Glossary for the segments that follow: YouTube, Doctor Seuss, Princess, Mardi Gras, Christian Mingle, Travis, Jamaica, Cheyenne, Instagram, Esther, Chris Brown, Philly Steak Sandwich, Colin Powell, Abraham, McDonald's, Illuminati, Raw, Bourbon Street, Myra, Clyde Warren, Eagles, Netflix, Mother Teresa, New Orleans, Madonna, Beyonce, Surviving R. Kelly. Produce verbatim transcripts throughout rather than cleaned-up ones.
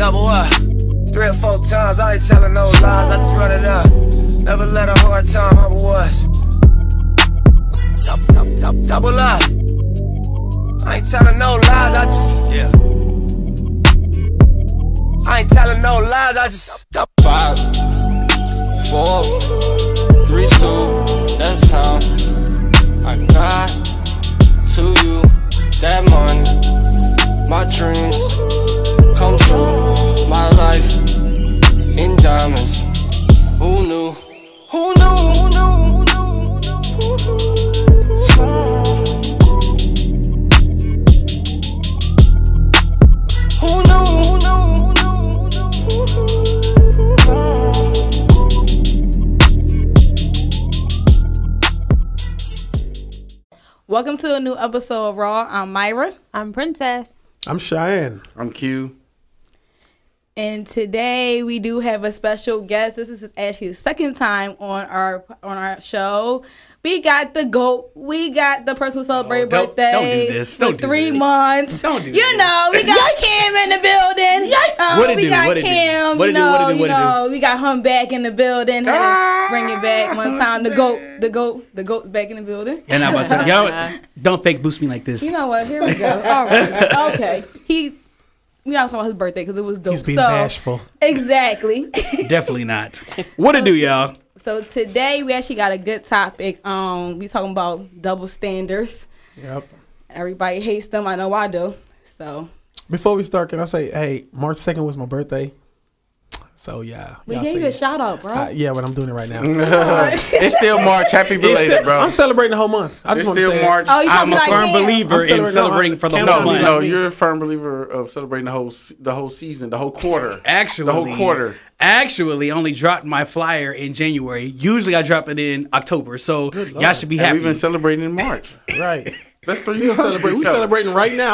double up. Three or four times, I ain't telling no lies, I just run it up. Never let a hard time humble us. Double up. I ain't telling no lies, I just, yeah. I ain't telling no lies, I just. Five, four, three, two, that's time. I got to you that money, my dreams come true, my life in diamonds. Who knew? Who knew? Who knew? Welcome to a new episode of Raw. I'm Myra. I'm Princess. I'm Cheyenne. I'm Q. And today we do have a special guest. This is actually the second time on our on our show. We got the GOAT. We got the person who celebrated oh, birthday don't do this. Don't for do three this. months. Don't do you this. know, we got Cam in the building. Um, what we do? got what Cam. What you know, do? What you do? know, we got him back in the building. Had ah, to bring it back one time. The GOAT. The GOAT. The GOAT back in the building. And I'm about to y'all don't fake boost me like this. You know what? Here we go. All right. Okay. He. We all saw his birthday because it was dope. He's being so, bashful. Exactly. Definitely not. What it do, y'all? So today we actually got a good topic. Um, we talking about double standards. Yep. Everybody hates them. I know I do. So. Before we start, can I say, hey, March second was my birthday. So yeah, we gave you a shout out, bro. Uh, yeah, but I'm doing it right now. It's still March. Happy belated, still, bro. I'm celebrating the whole month. I just it's want still to say March. Oh, I'm a like firm me. believer in celebrating for the whole no, month. No, you're a firm believer of celebrating the whole the whole season, the whole quarter. Actually, the whole quarter. Actually, only dropped my flyer in January. Usually, I drop it in October. So y'all should be happy. And we've been celebrating in March, right? That's three years celebrating. We're celebrating right now.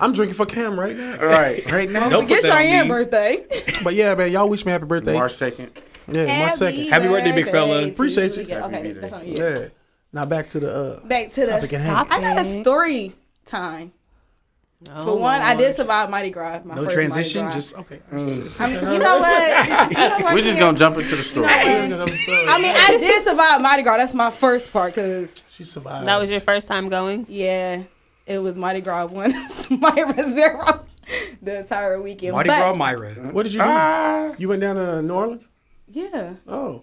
I'm drinking for Cam right now. All right. Right now. Don't forget Cheyenne's birthday. But yeah, man, y'all wish me happy birthday. March second. Yeah, March second. Happy birthday, big fella. Appreciate you. Okay, that's on you. Yeah. Now back to the uh, back to the topic at hand. I got a story time. No, for one, I did survive Mardi Gras. My no first transition, Mardi Gras. just okay. Mm. I mean, you know what? You know what We're just gonna jump into the story. You know I mean, I did survive Mardi Gras. That's my first part because she survived. That was your first time going? Yeah, it was Mardi Gras one, Myra zero, the entire weekend. Mardi but, Gras, Myra. What did you do? Uh, you went down to New Orleans? Yeah. Oh.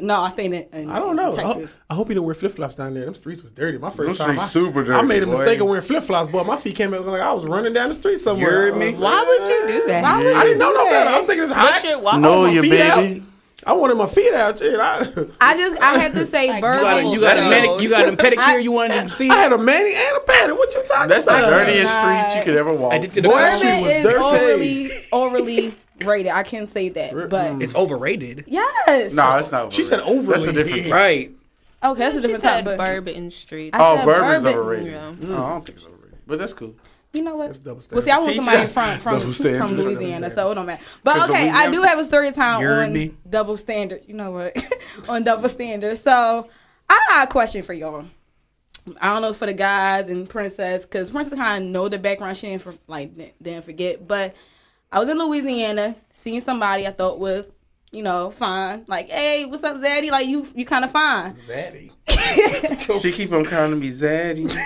No, I stayed in, in I don't know. Texas. I hope, I hope you didn't wear flip flops down there. Them streets was dirty. My first Those time, I, super dirty, I made a mistake boy. of wearing flip flops, but my feet came out like I was running down the street somewhere. You heard me? Why would you do that? Why would yeah. I didn't know no better. I'm thinking it's hot. I know your baby. Out. I wanted my feet out. Shit, I, I just I had to say, Bourbon. You got a manicure. You got a pedicure. You wanted to see. I had a mani and a pad. What you talking That's about? That's the dirtiest God. streets you could ever walk. I did, the Bourbon street was dirty. Overly, overly. Rated, I can say that, but it's overrated. Yes. No, nah, it's not. Overrated. She said overrated. That's a different type. Right. Okay, that's a different type. Bourbon Street. I oh, Bourbon's Bourbon. overrated. Yeah. No, I don't think it's overrated, but that's cool. You know what? Well, see, I want somebody from from, from Louisiana, so it don't matter. But okay, I do have a story time You're on me. double standard. You know what? On double standard. So I got a question for y'all. I don't know for the guys and Princess, because Princess kind of know the background. She didn't for, like didn't forget, but. I was in Louisiana, seeing somebody I thought was, you know, fine. Like, hey, what's up, Zaddy? Like, you you kind of fine. Zaddy? She keep on calling me Zaddy.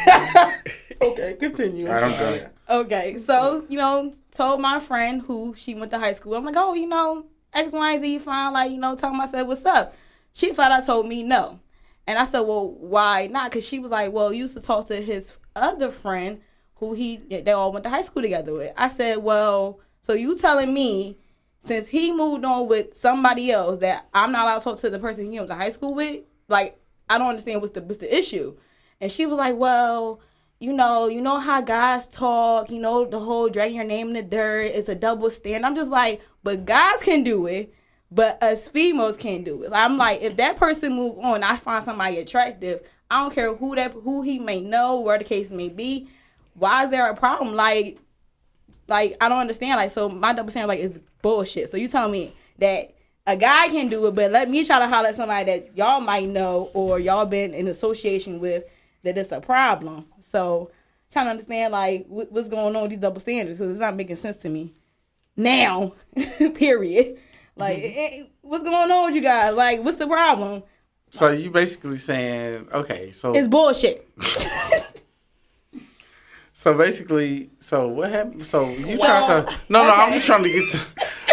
Okay, continue. I don't know. Okay, so, you know, told my friend who she went to high school. I'm like, oh, you know, X, Y, and Z, fine. Like, you know, told him I said, what's up? She flat out told me no. And I said, well, why not? Because she was like, well, you used to talk to his other friend who he, they all went to high school together with. I said, well... So you telling me, since he moved on with somebody else, that I'm not allowed to talk to the person he went to high school with? Like, I don't understand what's the what's the issue. And she was like, well, you know, you know how guys talk, you know, the whole dragging your name in the dirt, it's a double standard. I'm just like, but guys can do it, but us females can't do it. So I'm like, if that person moved on, I find somebody attractive, I don't care who that who he may know, where the case may be, why is there a problem? Like, Like, I don't understand. Like, so my double standard, like, is bullshit. So you telling me that a guy can do it, but let me try to holler at somebody that y'all might know or y'all been in association with that it's a problem. So trying to understand, like, what's going on with these double standards because it's not making sense to me. now, period. Like, mm-hmm. it, it, what's going on with you guys? Like, what's the problem? So like, you basically saying, okay, so it's bullshit. So basically, so what happened? So you well, talking? No, no, okay. I'm just trying to get to.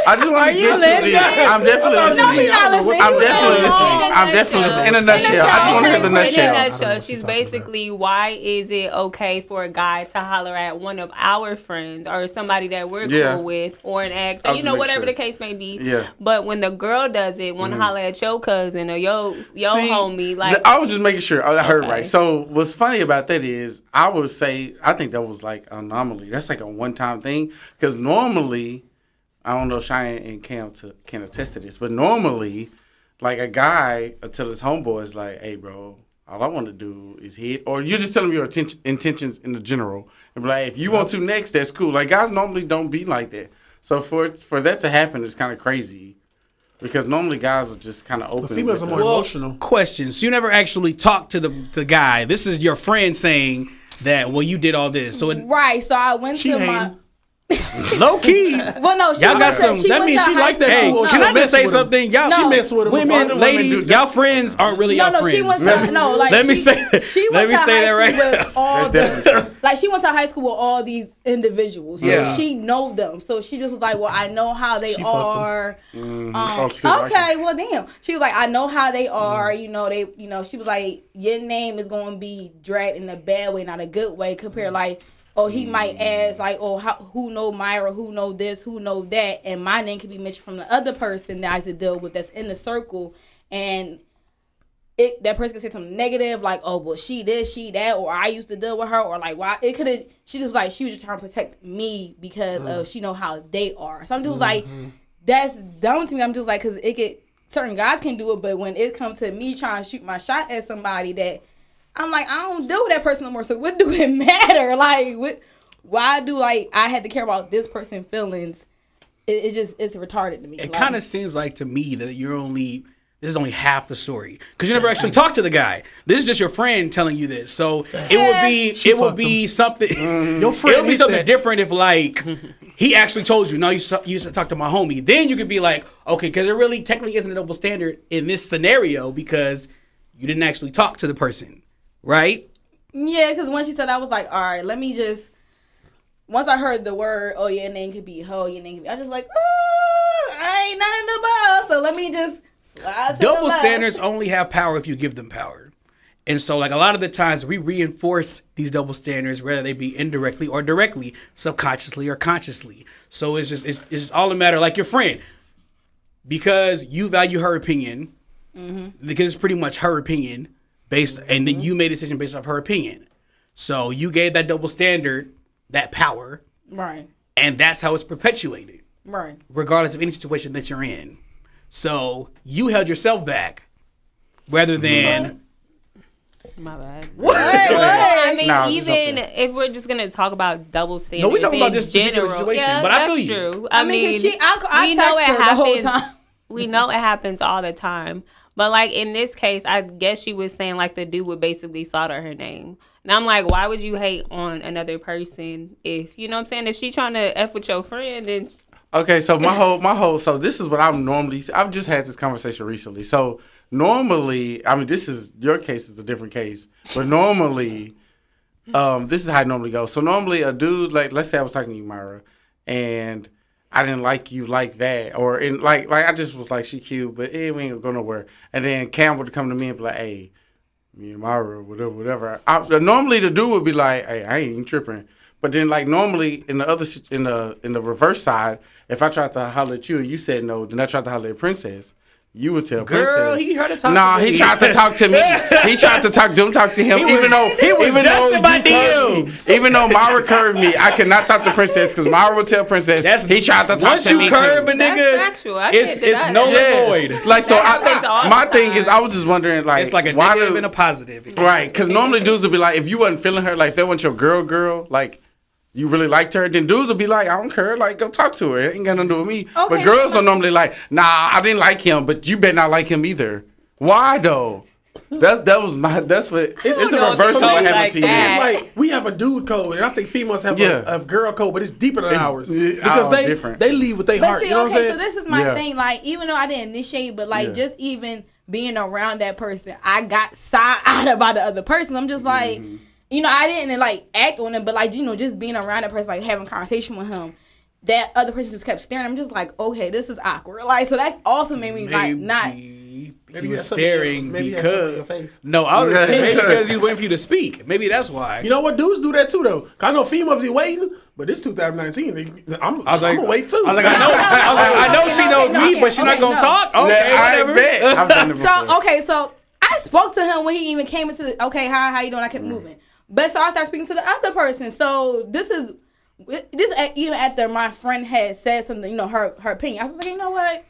I just want to get listening? to the. I'm definitely oh, listening. No, he's not listening. I'm definitely listening. I'm definitely listening. In a nutshell, I just want to hear the nutshell. In a nutshell, she's basically, why is it okay for a guy to holler at one of our friends or somebody that we're yeah. cool with, or an ex, or you know, whatever sure. the case may be. Yeah. But when the girl does it, want to mm-hmm. holler at your cousin or your your See, homie, like I was just making sure I heard okay. right. So what's funny about that is, I would say I think that was like an anomaly. That's like a one-time thing, because normally. I don't know if Cheyenne and Cam to, can attest to this, but normally, like, a guy, until his homeboy is like, hey, bro, all I want to do is hit. Or you just tell him your intention, intentions in the general. And be like, if you want to next, that's cool. Like, guys normally don't be like that. So for for that to happen is kind of crazy, because normally guys are just kind of open. The females are more emotional. Questions. You never actually talk to the, the guy. This is your friend saying that, well, you did all this. So it, right. So I went to my... Low key. Well, no, she y'all got some. That means she liked that. Hey, no, can I just say something? Y'all, no. She mess with women, women ladies. Y'all friends aren't really no, y'all no, friends. She went to, let me, no, like let me she, say. That. She went let me to say that right now. All the, like she went to high school with all these individuals. So yeah. she know them. So she just was like, well, I know how they she are. Mm-hmm. um, oh, okay, well, damn. She was like, I know how they are. Mm-hmm. You know, they. You know, she was like, your name is gonna be dragged in a bad way, not a good way. Compared, mm-hmm. like. Or he might ask, like, oh, how, who know Myra, who know this, who know that, and my name could be mentioned from the other person that I used to deal with that's in the circle, and it that person could say something negative, like, oh, well, she this, she that, or I used to deal with her, or like, why? It could have, she just like, she was just trying to protect me because mm. of she know how they are. So I'm just mm-hmm. like, that's dumb to me. I'm just like, because it could, certain guys can do it, but when it comes to me trying to shoot my shot at somebody that, I'm like, I don't deal with that person no more, so what do it matter? Like, what, why do, like, I had to care about this person's feelings? It, it just, it's retarded to me. It like, kind of seems like to me that you're only, this is only half the story. Because you never actually talked to the guy. This is just your friend telling you this. So yeah. it would be, she it would be him. something, mm. your friend it would be something that. different if, like, he actually told you, no, you, you used to talk to my homie. Then you could be like, okay, because there really technically isn't a double standard in this scenario because you didn't actually talk to the person. Right? Yeah, because when she said, I was like, all right, let me just, once I heard the word, oh, your name could be ho, your name could be, I was just like, oh, I ain't nothing to ball, so let me just slide to the left. Double standards only have power if you give them power. And so, like, a lot of the times we reinforce these double standards, whether they be indirectly or directly, subconsciously or consciously. So it's just, it's, it's just all a matter, like your friend, because you value her opinion, mm-hmm. because it's pretty much her opinion, based, and then you made a decision based off her opinion. So you gave that double standard that power. Right. And that's how it's perpetuated. Right. Regardless of any situation that you're in. So you held yourself back rather than... My bad. What? What? What? I mean, nah, even if we're just gonna talk about double standards, no, we're talking about this general situation. Yeah, but that's I feel you. True. I, I mean, mean she, I, I we know it happens. The whole time. We know it happens all the time. But, like, in this case, I guess she was saying, like, the dude would basically slaughter her name. And I'm like, why would you hate on another person if, you know what I'm saying? If she trying to F with your friend, then... Okay, so my whole, my whole, so this is what I'm normally, I've just had this conversation recently. So, normally, I mean, this is, your case is a different case. But normally, um, this is how it normally goes. So, normally, a dude, like, let's say I was talking to you, Myra, and... I didn't like you like that, or in like like I just was like she cute, but eh, we ain't gonna go nowhere. And then Cam would come to me and be like, "Hey, me and Myra, whatever, whatever." I, normally the dude would be like, "Hey, I ain't even tripping," but then like normally in the other in the in the reverse side, if I tried to holler at you and you said no, then I tried to holler at Princess. You would tell Girl, Princess. Girl, he tried to talk nah, to me. No, he tried to talk to me. He tried to talk. Don't talk to him. He even was, though he was even just though about curved me, even though Myra curved me, I could not talk to Princess because Myra would tell Princess. That's, he tried to talk to me. Once you curve a nigga, it's it's that. no void. Yeah. Like so, I, my thing is, I was just wondering, like, it's like a negative do, and a positive, right? Because normally dudes would be like, if you wasn't feeling her, like if they want your girl, girl, like. You really liked her, then dudes will be like, I don't care, like, go talk to her. It ain't got nothing to do with me. Okay, but girls are normally like, nah, I didn't like him, but you better not like him either. Why, though? That's that was my that's what it's, it's the reverse of what happened like to you. It's like we have a dude code, and I think females have yeah. a, a girl code, but it's deeper than it's, ours it, because they different. They leave with their heart. See, you know okay, what I'm saying? So this is my yeah. thing. Like even though I didn't initiate, but like yeah. just even being around that person, I got side eyed about the other person. I'm just like, mm-hmm. you know, I didn't like act on it, but like you know, just being around that person, like having conversation with him. That other person just kept staring. I'm just like, okay, this is awkward. Like, so that also made me maybe, like not. Maybe you were staring maybe because your face. No, I was just saying maybe because you waiting for you to speak. Maybe that's why. You know what, dudes do that too though. Cause I know females be waiting, but this two thousand nineteen, I'm, I'm like, gonna wait too. I was like, I know, I was like, I know okay, she knows no, me, okay, but she's okay, not gonna no. talk. Okay, I bet. I've done it before. So okay, so I spoke to him when he even came into the. Okay, hi, how you doing? I kept mm. moving, but so I started speaking to the other person. So this is. This even after my friend had said something, you know, her her opinion. I was like, you know what?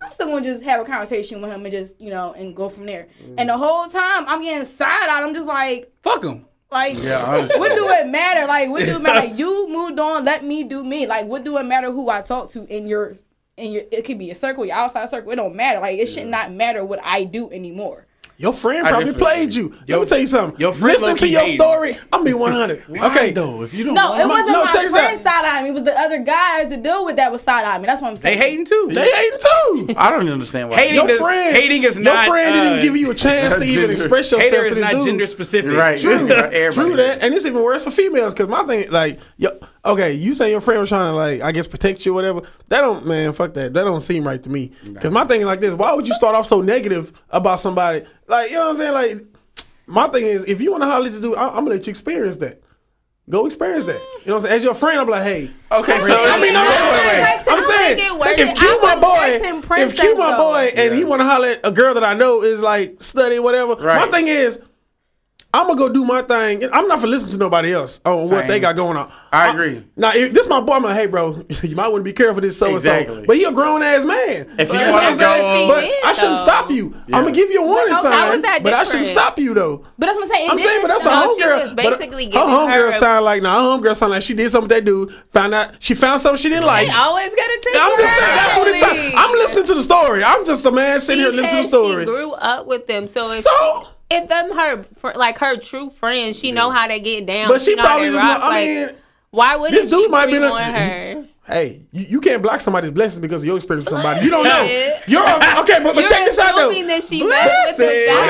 I'm still gonna just have a conversation with him and just, you know, and go from there. Mm. And the whole time I'm getting side out. I'm just like, fuck him. Like, yeah, what do it matter? Like, what do it matter? Like, you moved on. Let me do me. Like, what do it matter who I talk to in your in your? It could be a circle, your outside circle. It don't matter. Like, it yeah. should not matter what I do anymore. Your friend probably played you. Yo, let me tell you something. Your friend listening to your story, I'm be one hundred. Okay, though, if you don't, no, it wasn't my friend side eyeing me. It was the other guys to deal with that was side eyeing me. That's what I'm saying. They hating too. They hating too. I don't understand why. Hating your friend, hating is not. Your friend didn't even give you a chance to even express yourself. Hater is not gender specific. Right. True. True that, and it's even worse for females because my thing, like, yo, okay, you say your friend was trying to, like, I guess protect you or whatever. That don't, man, fuck that. That don't seem right to me. Because my thing like this, why would you start off so negative about somebody? Like, you know what I'm saying? Like, my thing is, if you want to holler at this dude, I I'm going to let you experience that. Go experience that. You know what I'm saying? As your friend, I'm like, hey. Okay, so. I mean, no, wait, wait. I'm saying, if Q my boy, if Q my boy, and he want to holler at a girl that I know is, like, study, whatever. Right. My thing is, I'm going to go do my thing. I'm not going to listen to nobody else on Same. What they got going on. I, I agree. Now, if this my boy, I'm like, hey, bro, you might want to be careful with this so-and-so. Exactly. But he a grown-ass man. If you want to go. But is, I shouldn't though. Stop you. Yeah. I'm going to give you a warning but, sign. Okay, but I shouldn't stop you, though. But that's what I'm saying. I'm saying, but that's a homegirl. Basically her homegirl sound like, nah, her homegirl sound like she did something with that dude. Found out, she found something she didn't like. She always got to tell you. I'm just saying, that's what it sounds. I'm listening to the story. I'm just a man sitting here listening to the story. She grew up with them. So if them her like her true friends, she know how to get down. But she probably just rock, I mean, like, why would this dude she might be on a, her? Hey, you, you can't block somebody's blessing because of your experience with somebody. You don't know. You're okay, but, but check this out though. That she blessed with the I'm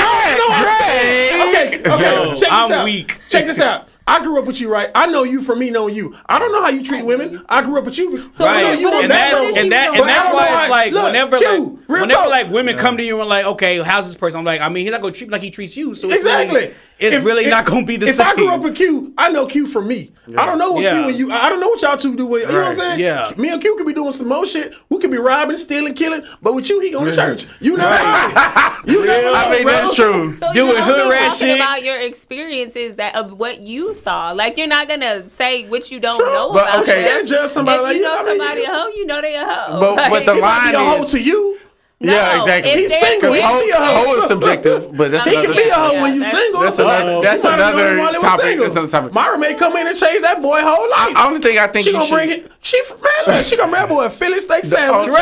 just saying, no, no, no, okay, okay. Yo, check this I'm out. Weak. Check this out. I grew up with you, right? I know you from me knowing you. I don't know how you treat women. I grew up with you. So right. I know you and, that's, and, that, and that's why it's like, look, whenever Q, like, whenever like women yeah. come to you and like, okay, how's this person? I'm like, I mean, he's not going to treat me like he treats you. So exactly. It's, like, it's if, really if, not going to be the if same. If I grew up with Q, I know Q from me. Yeah. I don't know what yeah. Q and you, I don't know what y'all two do. With, you right. know what I'm saying? Yeah. Me and Q could be doing some more shit. We could be robbing, stealing, killing. But with you, he going to yeah. church. You know right. You know yeah. I mean, that's true. So doing hood rat shit. About your experiences that of what you saw. Like, you're not going to say what you don't True, know but about. Okay. You can't judge somebody if like you know you, somebody I mean, a hoe, you know they a hoe. But, like, but the line be a hoe is, to you. No, yeah, exactly. He's single. He can be a hoe. Hoe is subjective, but that's he another, can be a hoe yeah, when you're single. That's, uh, that's, another topic, that's another topic. Myra may come in and change that boy whole life. I, only thing I think she gonna should. Bring it. She man, she gonna bring that boy a Philly Steak Sandwich.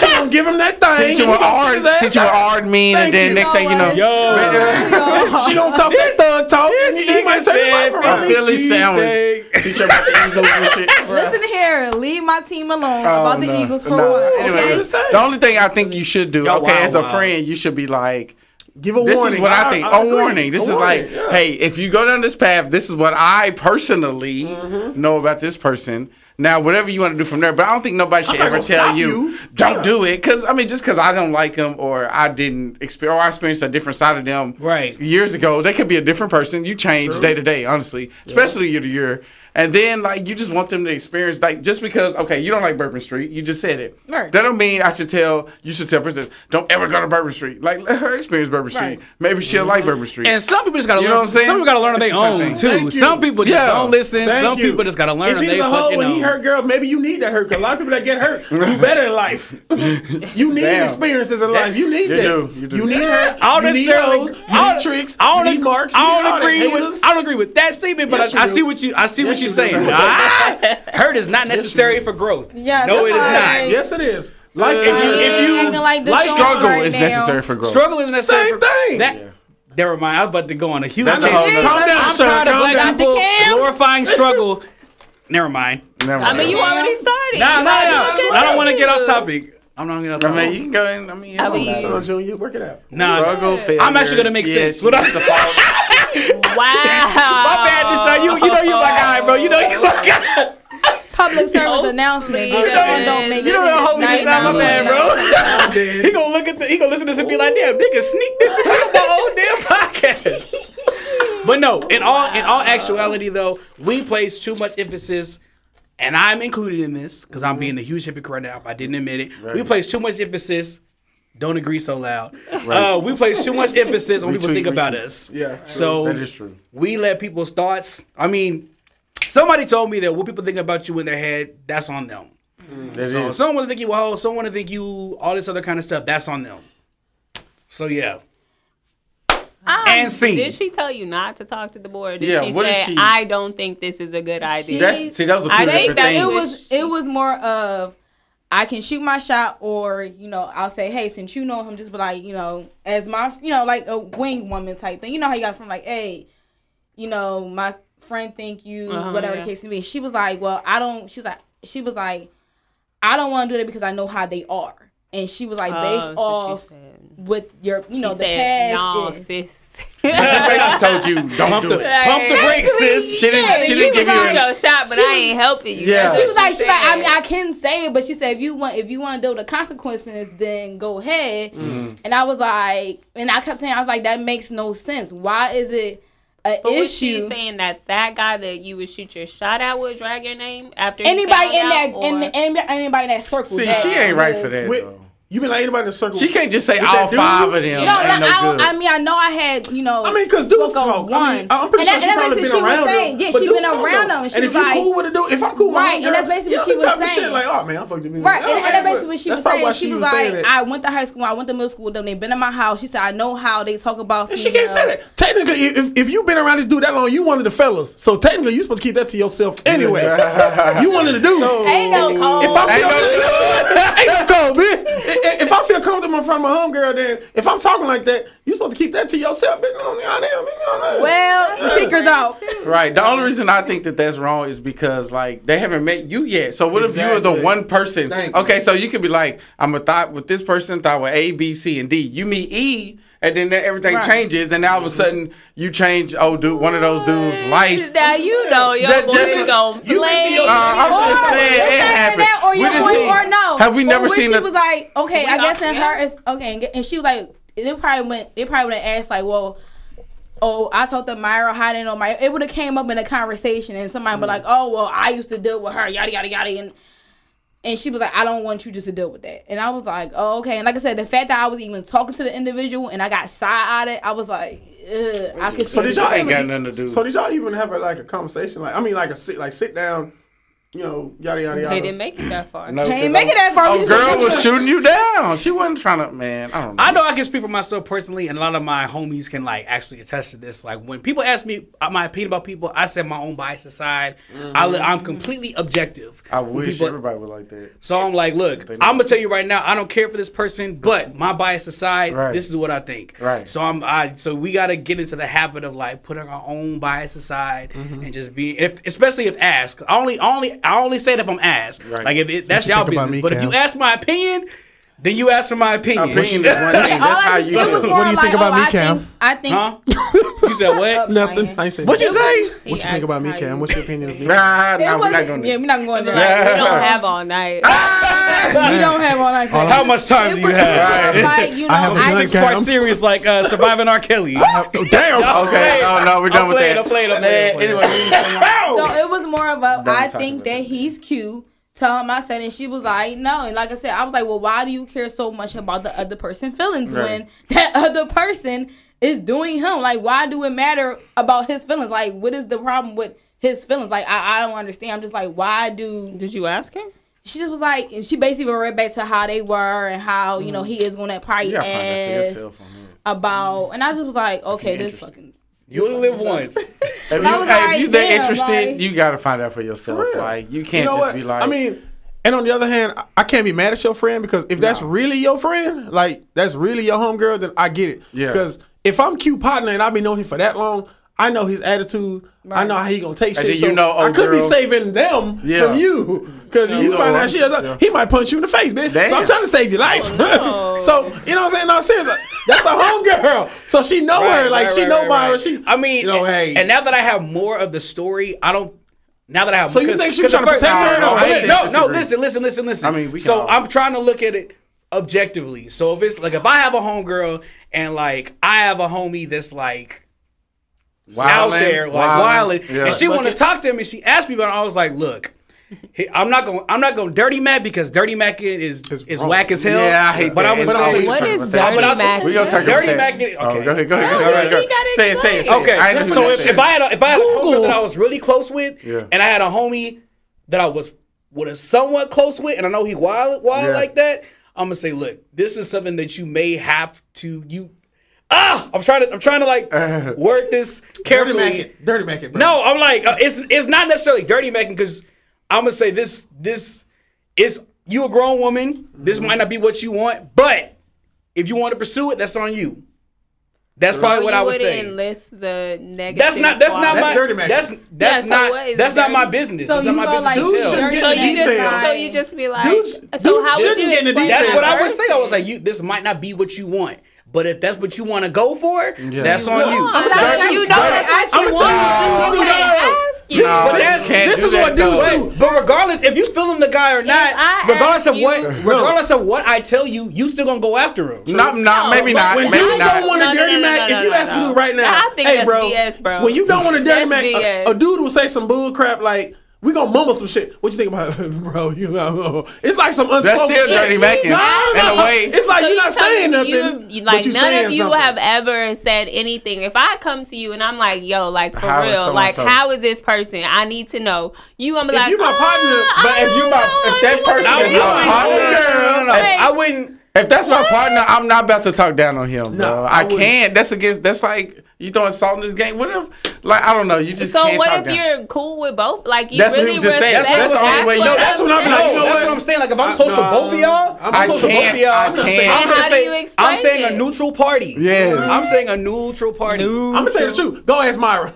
She gonna give him that thing. Since you were hard, since you were hard, mean, Thank and then you. Next no thing way. You know, yo. Yo. She gonna talk that thug talk. He, he might say a Philly sandwich. Teach about the Eagles and shit. Listen here, leave my team alone oh, about the no. Eagles for no. one. Okay? The only thing I think you should do, yo, okay, wow, as a wow. friend, you should be like, give a this warning. This is what I, I think. I a warning. This a is warning. Like, yeah. hey, if you go down this path, this is what I personally mm-hmm. know about this person. Now, whatever you want to do from there, but I don't think nobody should ever tell you, you don't yeah. do it. Because, I mean, just because I don't like them or I didn't experience or I experienced a different side of them right. years ago, they could be a different person. You change True. Day to day, honestly, yeah. especially year to year. And then, like, you just want them to experience, like, just because, okay, you don't like Bourbon Street. You just said it. Right. That don't mean I should tell, you should tell Princess, don't ever go to Bourbon Street. Like, let her experience Bourbon Street. Right. Maybe she'll mm-hmm. like Bourbon Street. And some people just got to learn. You know what I'm saying? Some people got to learn on their own, too. Some people just yeah. don't listen. Thank some you. People just got to learn on their own. Girls, maybe you need that hurt. Cause a lot of people that get hurt do better in life. You need Damn. Experiences in life. You need you this. Do. You, do. You need hurt. All you need shows, all the tricks, all the marks. I don't agree. With, I don't agree with that statement, but yes, I, I see what you. I see yes, what you're you saying. Nah, hurt is not necessary yes, for growth. Yeah, no, it is not. Yes, it is. Life, uh, if you, if you acting like the life struggle right is now. necessary for growth. Struggle is necessary. Same for, thing. That, yeah. Never mind. I was about to go on a huge. That's a whole nother. Calm down, I'm sir. tired calm of black people glorifying struggle. Never mind. Never mind. I mean, you already started. Nah, nah, nah. I don't want to get off topic. I'm not gonna. I mean, you can go in. I mean, I mean, so you work it out. Nah, struggle, failure. I'm actually gonna make sense. What else? Wow. My bad, Deshaun. You, you know you my guy, bro. You know you my guy. Public service no. announcement. You don't make you don't know how holy sound, my man, bro. He gonna look at the, he gonna listen to this and be like, damn, nigga, sneak this into my whole damn podcast. But no, in all in all actuality though, we place too much emphasis, and I'm included in this because I'm being a huge hypocrite right now. If I didn't admit it, right. we place too much emphasis. Don't agree so loud. Right. Uh, we place too much emphasis on what people think retweet. about us. Yeah, true. So that is true. We let people's thoughts. I mean. Somebody told me that what people think about you in their head, that's on them. Mm. So someone think you a hoe, someone think you all this other kind of stuff, that's on them. So yeah. Um, and see. Did she tell you not to talk to the board? Did yeah, she what say, she... I don't think this is a good idea? That's, see, that was a I think that things. it was it was more of I can shoot my shot, or, you know, I'll say, hey, since you know him, just be like, you know, as my, you know, like a wing woman type thing. You know how you got from like, hey, you know, my friend think you uh-huh, whatever yeah. the case may be. She was like, well, I don't. She was like, she was like, I don't want to do that because I know how they are. And she was like, based oh, so off said, with your, you know, the said, past. No, sis. She told you don't pump do the, it. Like, pump the brakes, sis. She didn't, yeah, she didn't give you your shot, but she, I ain't helping you. Yeah. She was like, she, she like, I mean, I can say it, but she said, if you want, if you want to deal with the consequences, then go ahead. Mm. And I was like, and I kept saying, I was like, that makes no sense. Why is it? A but issue. Was she saying that that guy that you would shoot your shot at would drag your name after anybody in that out, in the, anybody in that circle? See, that she ain't right is. for that. With, though. You mean like anybody in the circle? She can't just say all five of them. You know, no, ain't no I, good. I mean, I know I had you know. I mean, because dudes talk. I mean, I'm pretty and sure that, she, and she been around saying, them. Yeah, she been around them. And, and if you like, cool with a dude, if I'm cool with right, and that's basically what she was saying. Like, oh man, I fucked him. Right, and that's basically what she was saying. She was like, I went to high school, I went to middle school with them. They've been in my house. She said, I know how they talk about. And she can't say that. Technically, if if you've been around this dude that long, you one of the fellas. So technically, you supposed to keep that to yourself anyway. You one of the dudes. Ain't no cold. If I feel ain't no cold, man. If I feel comfortable in front of my homegirl, then if I'm talking like that, you're supposed to keep that to yourself. Well, secrets out. Right. The only reason I think that that's wrong is because, like, they haven't met you yet. So what exactly. if you are the one person? Thank okay, you. So you could be like, I'm a thought with this person, thought with A, B, C, and D. You meet E, and then everything right. changes, and now all of a sudden you change oh dude one of those dudes' life. Now you know your that, boy is gonna play. Uh, I'm just saying it happened. That or your boy, or no? Have we never or seen? She a, was like, okay, I guess in her is okay, and she was like, they probably went, they probably would have asked like, well, oh, I talked to Myra, how didn't know Myra? It would have came up in a conversation, and somebody mm. would like, oh well, I used to deal with her, yada yada yada, and. And she was like, I don't want you just to deal with that. And I was like, oh, okay. And like I said, the fact that I was even talking to the individual and I got side-eyed it, I was like, ugh, I could see. So did y'all ain't got nothing to do. So did y'all even have a, like a conversation? Like I mean, like a sit, like sit down, you know, yada yada yada. They didn't make it that far. No, they didn't make it that far. Oh, girl was shooting you down. She wasn't trying to. Man, I don't know. I know I can speak for myself personally, and a lot of my homies can like actually attest to this. Like when people ask me my opinion about people, I set my own bias aside. Mm-hmm. I, I'm completely objective. I wish people, everybody would like that. So I'm like, look, I'm gonna tell you right now, I don't care for this person, but my bias aside, right. this is what I think. Right. So I'm. I so we gotta get into the habit of like putting our own bias aside mm-hmm. and just be, if, especially if asked. I only, only. I only say it if I'm asked. Right. Like if it, that's y'all business. Me, but Cam? If you ask my opinion, then you ask for my opinion. Opinion is one thing. That's how you. What do you like, think about oh, me, I Cam? Think, I think. Huh? You said what? Nothing. I ain't saying. What you say? What you think about me, Cam? What's your opinion of me? Nah, nah, we're not going. Yeah, we're not going. Like, we don't have all night. We don't have all night. How much time do you have? I have a six-part series like Surviving R. Kelly. Damn. Okay. Oh no, we're done with that. I'm playing. I'm playing. Anyway. So it was more of a. I think that he's cute. Tell him I said, and she was like, no. And like I said, I was like, well, why do you care so much about the other person's feelings right. when that other person is doing him? Like, why do it matter about his feelings? Like, what is the problem with his feelings? Like, I, I don't understand. I'm just like, why do... Did you ask him? She just was like, she basically read back to how they were and how, mm. you know, he is going to probably ask about... Mm. And I just was like, okay, this fucking... You only live once. If you're that interested, like, you gotta find out for yourself. For like you can't you know just what? be like. I mean, And on the other hand, I can't be mad at your friend, because if no. that's really your friend, like that's really your homegirl, then I get it. Yeah. Because if I'm Q partner and I've been knowing him for that long, I know his attitude. Right. I know how he gonna take and shit. So you know, oh, I could girl. be saving them yeah. from you, because yeah, you, you know, find out she does, yeah. he might punch you in the face, bitch. Damn. So I'm trying to save your life. Oh, no. So you know what I'm saying? No, seriously, that's a homegirl. So she know right, her, like right, she right, know right, Myra. Right. She, I mean, you know, and, hey. and now that I have more of the story, I don't. Now that I have, so you think she was trying to protect her? No, no, no, no, no. Listen, listen, listen, listen. I mean, we so I'm trying to look at it objectively. So if it's like, if I have a homegirl and like I have a homie that's like wilding, out there, like wilding, yeah. and she want to talk to him, and she asked me about it, I was like, look. I'm not gonna. I'm not gonna dirty Mac, because dirty Mac is is, is whack as hell. Yeah, I hate but that. I'm gonna say what is dirty Mac? We gonna talk about dirty Mac. Okay, oh, go ahead, go ahead. No, all right, go ahead. Say it, say it. Okay, I so if, if I had a, if I had Google. a homie that I was really close with, yeah. and I had a homie that I was would have somewhat close with, and I know he wild wild yeah. like that, I'm gonna say, look, this is something that you may have to you. Ah, I'm trying to. I'm trying to like uh, word this carefully. Dirty Mac it. Dirty Mac it, bro. No, I'm like uh, it's it's not necessarily dirty Mac, because I'm gonna say this. This is you a grown woman. This mm-hmm. might not be what you want, but if you want to pursue it, that's on you. That's so probably what I would say. Enlist the negative. That's not. That's quality. not my. That's dirty man. That's that's yeah, not. So that's dirty? not my business. So that's you not my like, dude shouldn't get in detail. Just, so you just be like, dude, so dude how shouldn't would you get in detail. That's what I would say. I was like, you. This might not be what you want. But if that's what you want to go for, yeah. that's on you. I'm telling you, you know that's what you want. You can't ask you. No, this this is what dudes do. But regardless, if you feeling the guy or not, regardless of what, regardless of what I tell you, you still gonna go after him. Not, not, maybe not. When you don't want a dirty Mac, if you ask a dude right now, hey bro, when you don't want a dirty Mac, a dude will say some bull crap like, we gonna mumble some shit. What you think about it? Bro, you know, it's like some unspoken shit. That's still dirty Mac in a way. It's like so you're not saying nothing, you, like, but none of you something. have ever said anything. If I come to you and I'm like, yo, like, for how real, like, so. how is this person? I need to know. You gonna be if like, you my oh, partner, but if you my, know, if that person is my partner, I wouldn't. If that's my partner, I'm not about to talk down on him, bro. I can't. That's against, that's like, you throwing salt in this game? What if, like, I don't know. You just so can't what talk if down. You're cool with both? Like, you that's really what respect. That's, that's the only way. No, that's what I'm saying. Like, you know that's what? what I'm saying. Like, if I'm close uh, to both of y'all, I'm I close to both of y'all. I'm not saying. I'm, how say, do you explain I'm saying a neutral party. Yeah. What? I'm saying a neutral party. Neutral. I'm gonna tell you the truth. Go ask Myra.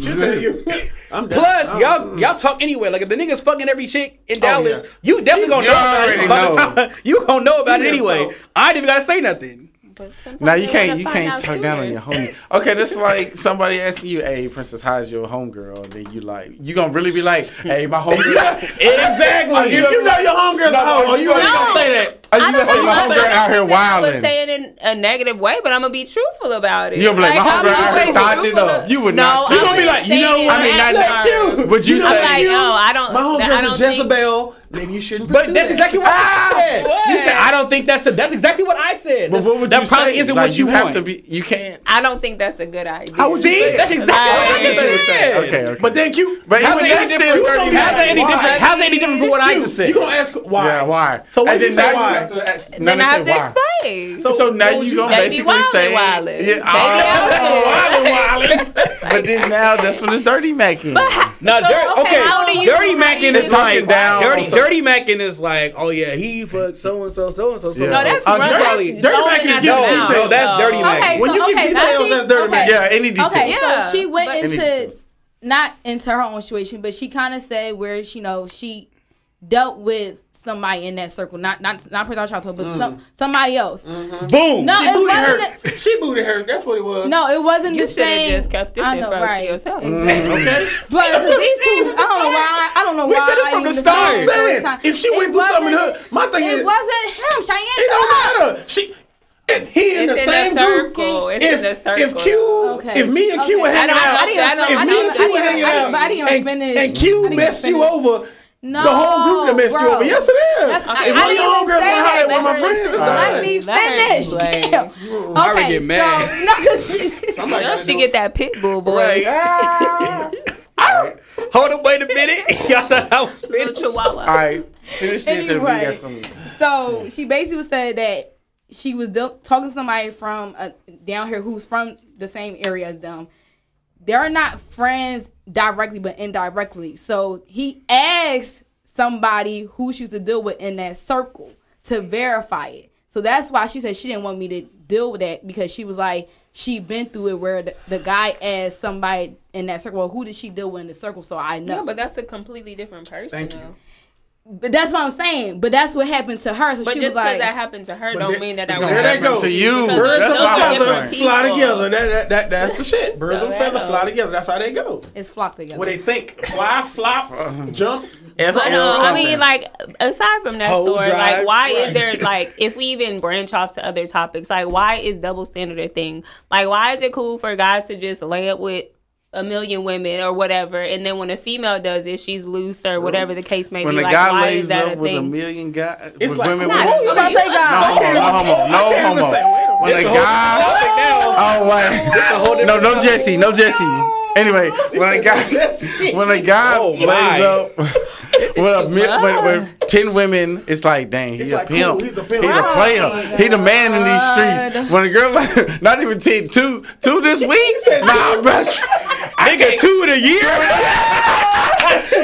She'll tell you. I'm Plus, y'all y'all talk anyway. Like, if the niggas fucking every chick in Dallas, oh, yeah. you definitely gonna you know about it. You gonna know about it anyway. I didn't even gotta say nothing. Now you can't you can't talk down on your homie. Okay, that's like somebody asking you, "Hey, Princess, how's your homegirl?" And then you like, you gonna really be like, "Hey, my homegirl." Exactly. If you, you know your homegirl's no, home, are you no. gonna say that? Are you gonna say my homegirl out here wilding? Say it in a negative way, but I'm gonna be truthful about it. You're gonna be like, like my homegirl out here thotting up. You would not. You gonna be like, you know, I mean, not cute. Would you say, like, no, I don't. My homegirl's a Jezebel. Maybe you shouldn't. But that's exactly what I said. You said I don't think that's that's exactly what I said. But what would you? Probably isn't like what you, you have want. to be. You can't. I don't think that's a good idea. I would see. Say that's exactly what I just said. Okay, okay. But thank you. But how's that any different? How's that any different from what I just said? You gonna ask why? Yeah, why? So what you say why? Then I have to explain. So, so now you gonna basically say, yeah, baby, I'm wildin', wildin'. But then now that's what it's dirty macking. No, okay. Dirty macking is like dirty. Dirty macking is like, oh yeah, he fucked so and so, so and so, so. No, that's dirty macking. No, no, no, that's dirty Mac. Okay, when so, you okay, give details, she, that's dirty okay. Mac. Yeah, any detail. Okay, yeah, so she went into, not into her own situation, but she kind of said where, she, you know, she dealt with somebody in that circle. Not not not person I was trying to talk, but mm. some, somebody else. Mm-hmm. Boom. No, she it booted wasn't her. A, she booted her. That's what it was. No, it wasn't you the same. You just kept this info right. to yourself. Mm-hmm. Okay. But these two, I don't know why. I don't know we why. We said this from the start. I'm saying, if she went through something in her, my thing is. It wasn't him. Cheyenne. It don't matter. She. And he in it's the in same circle. Group. It's if, in a circle. If Q, okay. if me and Q okay. were hanging out, I didn't, I if me and Q were hanging out, I didn't, I didn't, and, and, and Q messed finish. you over, no, the whole group that messed bro. you over. Yes, it is. That's, okay. If I, I didn't even say that. Let my friends is let me finish. I would get mad. She get that pit bull voice. Hold up, wait a minute. Y'all thought I was spitting chihuahua. All right, finish this. Then we got some. So she basically said that. She was talking to somebody from uh, down here who's from the same area as them. They're not friends directly, but indirectly. So he asked somebody who she used to deal with in that circle to verify it. So that's why she said she didn't want me to deal with that, because she was like, she been through it where the, the guy asked somebody in that circle, well, who did she deal with in the circle? So I know. No, but that's a completely different person. Thank you. Though. But that's what I'm saying. But that's what happened to her. So but she was like, that happened to her don't then, mean that that would happen go. To you. Because birds of a feather fly together. That, that, that, that's the shit. Birds of a feather fly together. That's how they go. It's flock together. What they think. Fly, flop, jump. But no, I mean, like, aside from that story, like, why is there, like, if we even branch off to other topics, like, why is double standard a thing? Like, why is it cool for guys to just lay up with a million women or whatever, and then when a female does it, she's loose or True. Whatever the case may when be. When a like, guy lays up a with thing? A million guys, it's with like, women, not, with, you not say guys? No, homo, no homo. No homo. When a guy, oh wow, no, no Jesse, no Jesse. Anyway, when a guy, when a guy lays up with a with ten women, it's like, dang, he's a pimp, he's a player, he's the man in these streets. When a girl, not even ten, two, two this week, nah, bro. I get two in a year.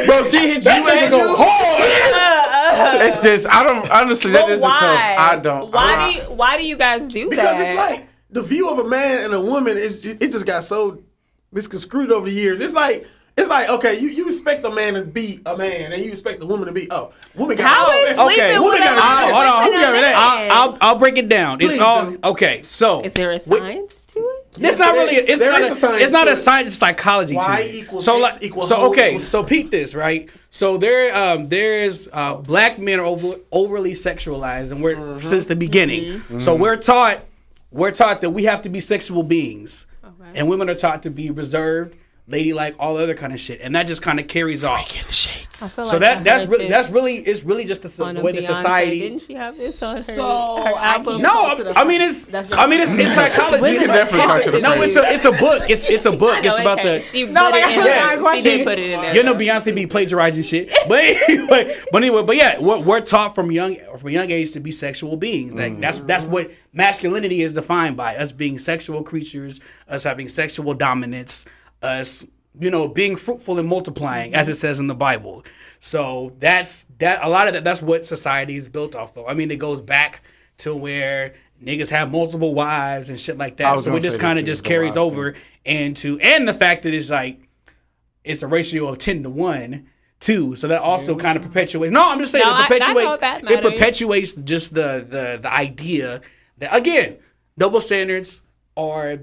Bro, she hit you and go hard. It's just, I don't, honestly, that isn't tough. I don't. Why do you, why do you guys do that? Because it's like, the view of a man and a woman, is it just got so misconstrued over the years. It's like, It's like, okay, you, you expect a man to be a man, and you expect a woman to be, oh, woman got to be okay. Sleeping woman got to Hold on, that. I'll, I'll, I'll break it down. Please it's all, don't. Okay, so. Is there a science we, to it? It's yes, not really, it's there not a, a science It's not a science, psychology y to it. Equals so, X like, equals So, okay, so peep this, right? So there, um, there's, uh, black men are over, overly sexualized, and we're, mm-hmm. since the beginning. Mm-hmm. So we're taught, we're taught that we have to be sexual beings, okay. and women are taught to be reserved, ladylike, all the other kind of shit, and that just kind of carries off. So like that that's really that's really it's really just the, the way the society. Didn't she have this on her, so her album? No, I mean it's I mean it's, it's psychology. We can definitely talk to the no, it's a it's a book. It's it's a book. It's about the. She no, like it in yeah. she did put it in there. You know, Beyonce be plagiarizing shit, but anyway, but anyway, but yeah, we're, we're taught from young from a young age to be sexual beings. Like mm. that's that's what masculinity is defined by: us being sexual creatures, us having sexual dominance. Us, you know, being fruitful and multiplying, as it says in the Bible. So that's that. A lot of that. That's what society is built off of. I mean, it goes back to where niggas have multiple wives and shit like that. So it just kind of just carries over into, and the fact that it's like it's a ratio of ten to one too. So that also kind of perpetuates. No, I'm just saying it perpetuates. It perpetuates just the the the idea that, again, double standards are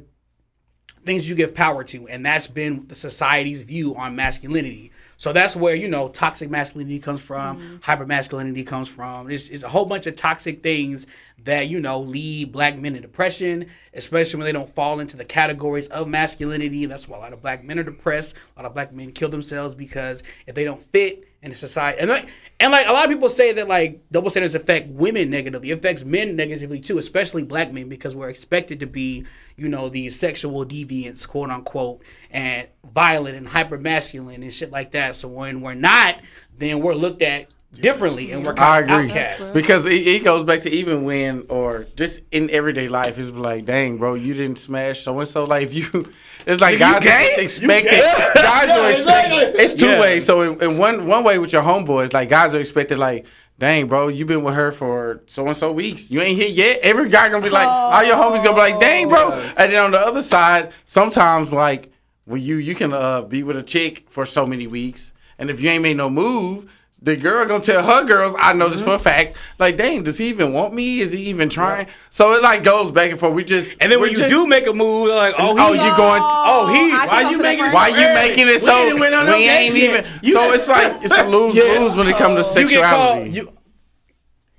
things you give power to, and that's been the society's view on masculinity. So that's where, you know, toxic masculinity comes from, mm-hmm. hyper masculinity comes from. It's, it's a whole bunch of toxic things that, you know, lead black men to depression, especially when they don't fall into the categories of masculinity. That's why a lot of black men are depressed. A lot of black men kill themselves because if they don't fit in society, and like, and like a lot of people say that like double standards affect women negatively, it affects men negatively too, especially black men, because we're expected to be, you know, these sexual deviants, quote unquote, and violent and hyper masculine and shit like that. So when we're not, then we're looked at differently, and we're kind I of agree outcast. Because it, it goes back to even when, or just in everyday life, it's like, dang, bro, you didn't smash so and so. Like, if you, it's like if guys are expected. Guys yeah, are expected. Exactly. It's two yeah. ways. So in, in one one way with your homeboys, like guys are expected, like, dang, bro, you been with her for so and so weeks. You ain't here yet. Every guy gonna be like, oh. all your homies gonna be like, dang, bro. Yeah. And then on the other side, sometimes like when you you can uh, be with a chick for so many weeks, and if you ain't made no move, the girl gonna tell her girls, I know this mm-hmm. for a fact, like, dang, does he even want me? Is he even trying? Yeah. So it like goes back and forth. We just and then when you just, do make a move, they're like, oh, he, oh, you going? Oh, he. Why you making it? Why you making it so? We, we ain't even. You, so it's like it's a lose yes. lose when it comes to sexuality. You get called,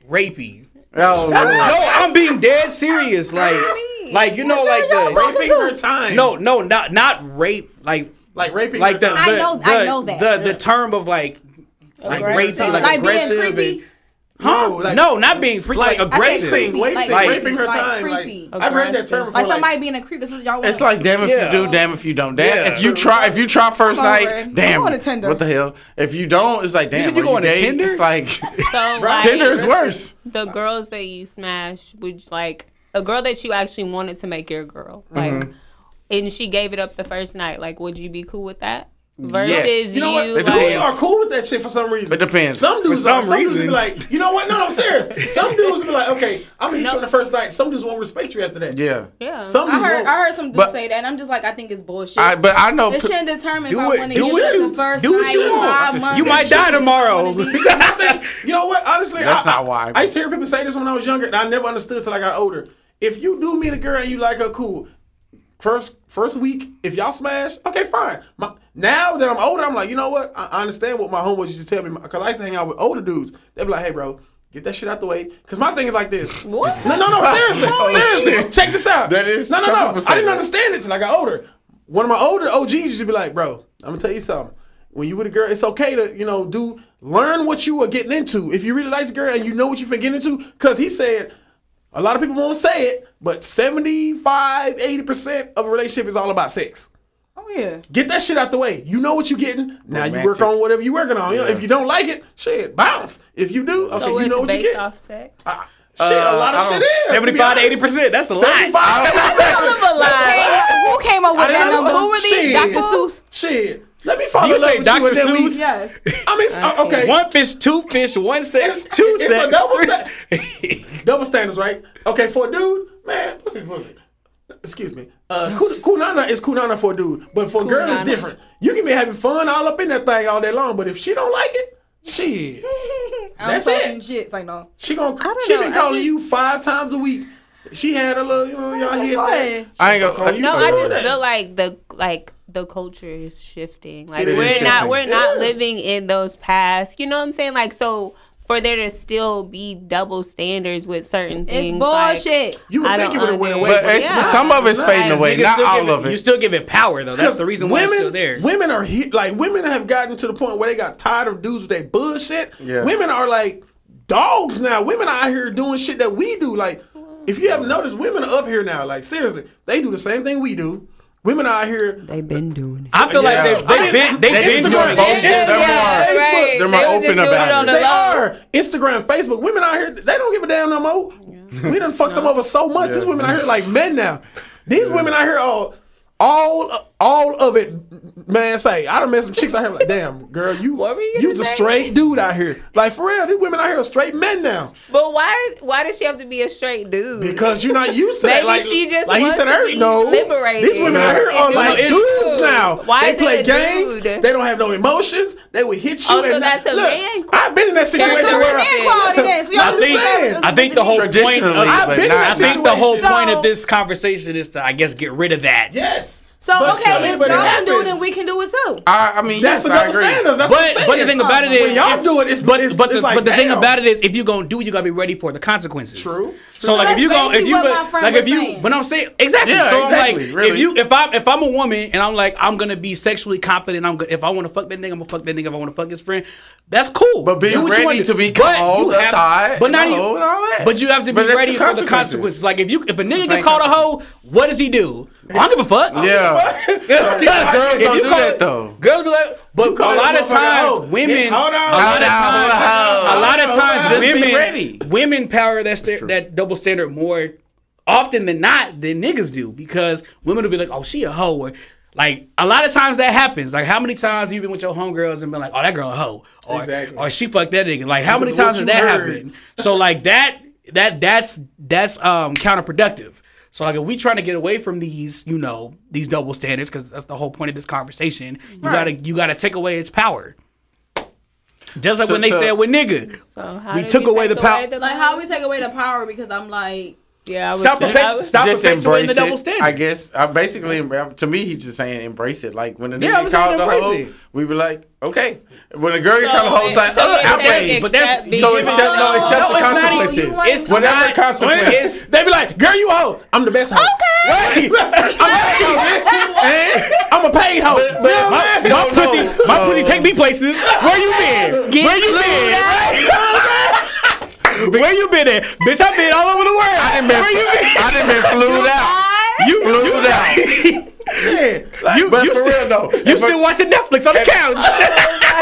you, rapey. Oh, no, I'm being dead serious. Like, like you know, like the raping her time. No, no, not not rape. Like, like raping. Like the I know, I know that the the term of like. Like, crazy, like, like aggressive, and, huh? No, like, no, not being freaky, like, like aggressive, wasting, wasting, like, raping her like time. Creepy. Like, I've heard that term before. Like, like somebody being a creep. Is what y'all it's like, damn if yeah. you do, damn if you don't. Damn, yeah. if you try, if you try first night, like, damn. What the hell? If you don't, it's like, damn. You said you going to Tinder? It's like, so, like Tinder is worse. The girls that you smash, would like a girl that you actually wanted to make your girl, like, mm-hmm. and she gave it up the first night. Like, would you be cool with that? Versus yes. you, know you dudes are cool with that shit for some reason. It depends. Some dudes some are some reason. dudes be like, you know what? No, no, I'm serious. Some dudes be like, okay, I'm gonna hit no. you on the first night. Some dudes won't respect you after that. Yeah, yeah. Some I heard, won't. I heard some dudes but, say that, and I'm just like, I think it's bullshit. I, but I know it shouldn't determine if I want to hit you the first do night. You, five months, you might die tomorrow. You know what? Honestly, that's I, not why. I used to hear people say this when I was younger, and I never understood till I got older. If you do meet a girl and you like her, cool. First, first week, if y'all smash, okay, fine. My, now that I'm older, I'm like, you know what? I, I understand what my homeboys used to tell me. Because I used to hang out with older dudes. They'd be like, hey, bro, get that shit out the way. Because my thing is like this. What? No, no, no, seriously. seriously. Check this out. That is no, no, no. I didn't understand it till I got older. One of my older O Gs used to be like, bro, I'm going to tell you something. When you with a girl, it's okay to, you know, do learn what you are getting into. If you really like the girl and you know what you've been getting into, because he said, a lot of people won't say it, but seventy-five, eighty percent of a relationship is all about sex. Oh, yeah. Get that shit out the way. You know what you're getting. Now romantic. You work on whatever you're working on. Yeah. You know, if you don't like it, shit, bounce. If you do, okay, so you know what you get. So it's based off sex? Uh, shit, uh, a lot of shit is. seventy-five to eighty percent. That's a lot. seventy-five That's a little lie. Who came up with that number? Who were these? Doctor Seuss? Shit. Let me follow up with Doctor you Seuss? Yes. I mean, uh, okay. One fish, two fish, one sex, it's, two it's sex. Double, sta double standards, right? Okay, for a dude, man, pussy's pussy. Excuse me. Uh, kunana is kunana for a dude, but for a girl, it's different. You can be having fun all up in that thing all day long, but if she don't like it, shit. That's it. Shit. It's like, no. She gon' she know. been calling just... you five times a week. She had a little, you know, y'all hit that. I ain't gonna call you. No, I just that. feel like the like. the culture is shifting. Like it we're not shifting. we're not living in those past, you know what I'm saying? Like, so for there to still be double standards with certain it's things, it's bullshit. Like, you would I think it would have went away, but, but it's, yeah. some of it's fading away. Not all giving, of it. You're still giving power though. That's the reason why women, it's still there. Women are he, like women have gotten to the point where they got tired of dudes with their bullshit. Yeah. Women are like dogs now. Women are out here doing shit that we do. Like, if you haven't noticed, women are up here now. Like, seriously, they do the same thing we do. Women out here. They've been doing it. I feel yeah. like they've they I mean, been, they they been doing both. They're, yeah, right. they're more open about it. it. They are. Instagram, Facebook. Women out here, they don't give a damn no more. Yeah. We done fucked no. them over so much. Yeah. These women out here like men now. These yeah. women out here all, all, all of it, man, say. I done met some chicks out here like, damn, girl, you, what were you you's a straight dude out here. Like, for real, these women out here are straight men now. But why Why does she have to be a straight dude? Because you're not used to that. Like, she just like he said, her, no. Liberated. These women out here are like dudes now. Why they play games. Dude? They don't have no emotions. They will hit you. Oh, and so that's not, a look, man. I've been in that situation where I think the whole point. I think the whole point of this conversation is to, I guess, get rid of that. Yes. So, but okay, if y'all can do it, then we can do it too. I, I mean, that's yes, the double standards. That's but, what I'm saying. But the thing about it is, y'all do it. It's, but, it's, but the, it's like, but the thing about it is, if you're gonna do it, you gotta be ready for the consequences. True. true. So, so like, if you go, if you like, like if you, but I'm saying exactly. Yeah, so exactly, I'm like, really. if you, if I, if I'm a woman and I'm like, I'm gonna be sexually confident. I'm gonna, if I want to fuck that nigga, I'm gonna fuck that nigga. If I want to fuck his friend, that's cool. But be ready to be called a hoe, but not even. But you have to be ready for the consequences. Like, if you, if a nigga gets called a hoe, what does he do? I don't give a fuck. Yeah. Girls don't do that though. Girls do that, but a lot of times women, a lot of times women, women power that that double standard more often than not than niggas do, because women will be like, oh, she a hoe, or like a lot of times that happens. Like, how many times have you been with your homegirls and been like, oh, that girl a hoe, or exactly. or she fucked that nigga? Like, how many times has that happened? So like that that that's that's um counterproductive. So like, if we trying to get away from these, you know, these double standards, because that's the whole point of this conversation. You right. gotta, you gotta take away its power. Just like so, when they so, said with nigga, so how we took we away, the away the power. Like, how we take away the power? Because I'm like, yeah, I was stop, perpetu stop perpetuating the double standard. I guess I basically, to me, he's just saying embrace it. Like, when the yeah, nigga called the hoe, we were like, okay. When a girl so called the hoe, like, so oh, okay. But that's so accept no, accept no, the consequences. Not, it's whatever not, the consequences. They be like, girl, you a hoe. I'm the best hoe. Okay. Right. I'm a paid hoe. But, but no, my, my no, pussy, no. my pussy take me places. Where you been? Where you been? Where you been at? Bitch, I've been all over the world. I done been, Where you been? I done been flued out. You flued out. Shit. Like, you, but you for still, real, though. You if still if, watching Netflix on the if, couch.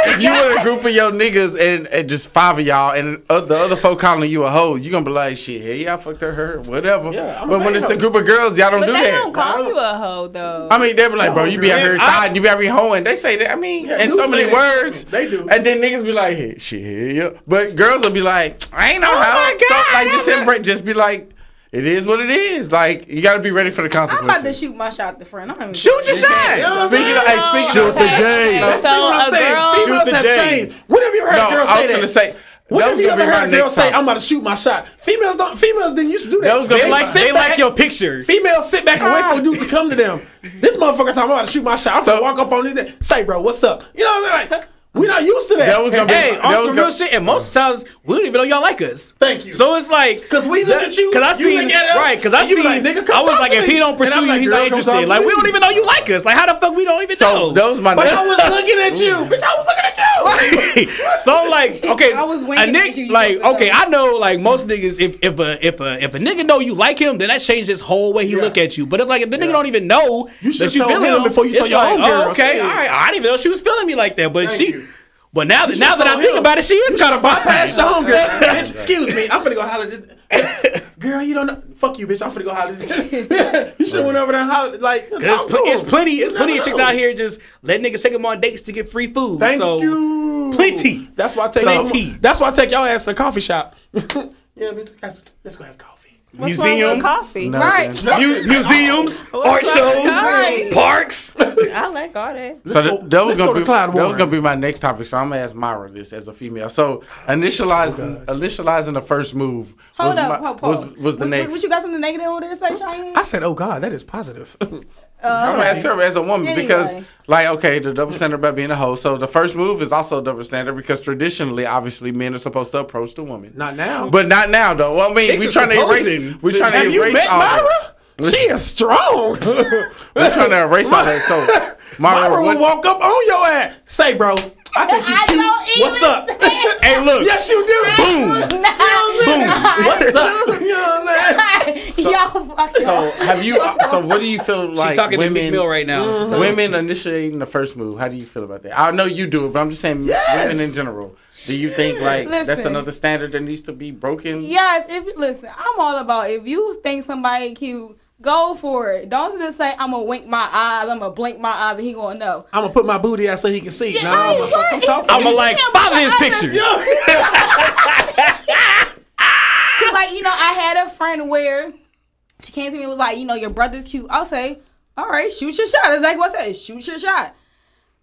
If you were a group of your niggas and, and just five of y'all and uh, the other folk calling you a hoe, you gonna be like, shit, hey, y'all fucked her, her, whatever. Yeah, but when it's a group of girls, y'all don't but do they that. They don't call you a hoe though. I mean, they be like, bro, you be out here thotting, you be out here hoeing. They say that. I mean, yeah, in so many words, they do. And then niggas be like, hey, shit, yeah. But girls will be like, I ain't no oh hoe. So, like you said, Brett, just be like, it is what it is. Like, you got to be ready for the consequences. I'm about to shoot my shot, the friend. I'm shoot your shot. You know what speaking of, hey, speaking shoot of, the J. No, so what I'm saying, females have changed. What have you heard no, a girl say that? I was going to say, what have you ever heard a girl say, I'm about to shoot my shot? Females don't. Females didn't used to do that. They, like, they back, like your picture. Females sit back and wait for dudes to come to them. This motherfucker said, I'm about to shoot my shot. I'm so, going to walk up on this and say, bro, what's up? You know what I'm saying? Like, we not used to that. That was gonna hey, be, on some real shit. And most uh, times, we don't even know y'all like us. Thank you. So it's like, cause we look that, at you. Cause I seen, right? Cause I seen. Like, nigga, come I was like, if he don't pursue you, like, he's not interested. Like, we don't even know you like us. Like, how the fuck we don't even so, know? Those my. But niggas. I was looking at you, bitch. I was looking at you. So like, okay, I was waiting. A nigga, you, you like, okay, know. I know, like most niggas, if if a if a if a nigga know you like him, then that changes his whole way he yeah. look at you. But if like if the nigga don't even know that you feeling him before you tell your own girl, okay, all right, I didn't even know she was feeling me like that, but she. But now that now that I think about it, she is gotta bypass the home girl. Bitch, excuse me, I'm finna go holler at this girl. You don't know. Fuck you, bitch. I'm finna go holler at this. You should have went over there and hollered. Like, it's, pl it's plenty. It's plenty know. of chicks out here just let niggas take them on dates to get free food. Thank so, you. Plenty. That's why I take. Plenty. That's why I take y'all ass to the coffee shop. Yeah, bitch. Let's go have coffee. What's museums, coffee? No, right? Mu museums, art shows, right. parks. I like all that. So let's go, that was gonna go be Clyde Warren. That was gonna be my next topic. So I'm gonna ask Myra this as a female. So initializing, oh initializing the first move. Hold was up, my, hold, was, was the we, next? Would you got something negative over there to say, Cheyenne? I said, oh God, that is positive. uh, I'm gonna ask her as a woman anyway. Because, like, okay, the double standard about being a hoe. So the first move is also a double standard because traditionally, obviously, men are supposed to approach the woman. Not now. But not now, though. Well, I mean, Chicks we trying to erase it. We trying to have erase you met all that. She is strong. We're trying to erase all that. So Myra, Myra will walk up on your ass. Say, bro, I think you cute. What's up? Hey, look. Yes, you do. I Boom. Not. Boom. What's up? You know what I'm saying? So, yo, fuck so have you? So what do you feel like? She's talking women, to Big Mill right now. Mm-hmm. so. Women initiating the first move. How do you feel about that? I know you do it, but I'm just saying yes. women in general. Do you think like listen, that's another standard that needs to be broken? Yes. If listen, I'm all about if you think somebody cute. Go for it. Don't just say, I'm going to wink my eyes, I'm going to blink my eyes, and he going to know. I'm going to put my booty out so he can see. Yeah, no, I'm going like, to I'm going like, follow his pictures. Because, like, you know, I had a friend where she came to me and was like, you know, your brother's cute. I'll say, all right, shoot your shot. It's like what I said, shoot your shot.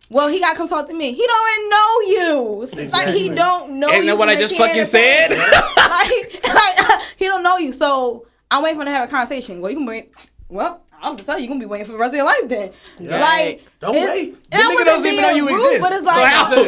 Well, he got to come talk to me. He don't even know you. It's exactly. Like, he don't know Ain't you. Ain't that what I just fucking said? like, like, he don't know you, so... I'm waiting for him to have a conversation. Well, you can wait. Well, I'm just telling you, you're going to be waiting for the rest of your life then. Yeah. Like, don't it, wait. And I wouldn't be rude, but it's like, so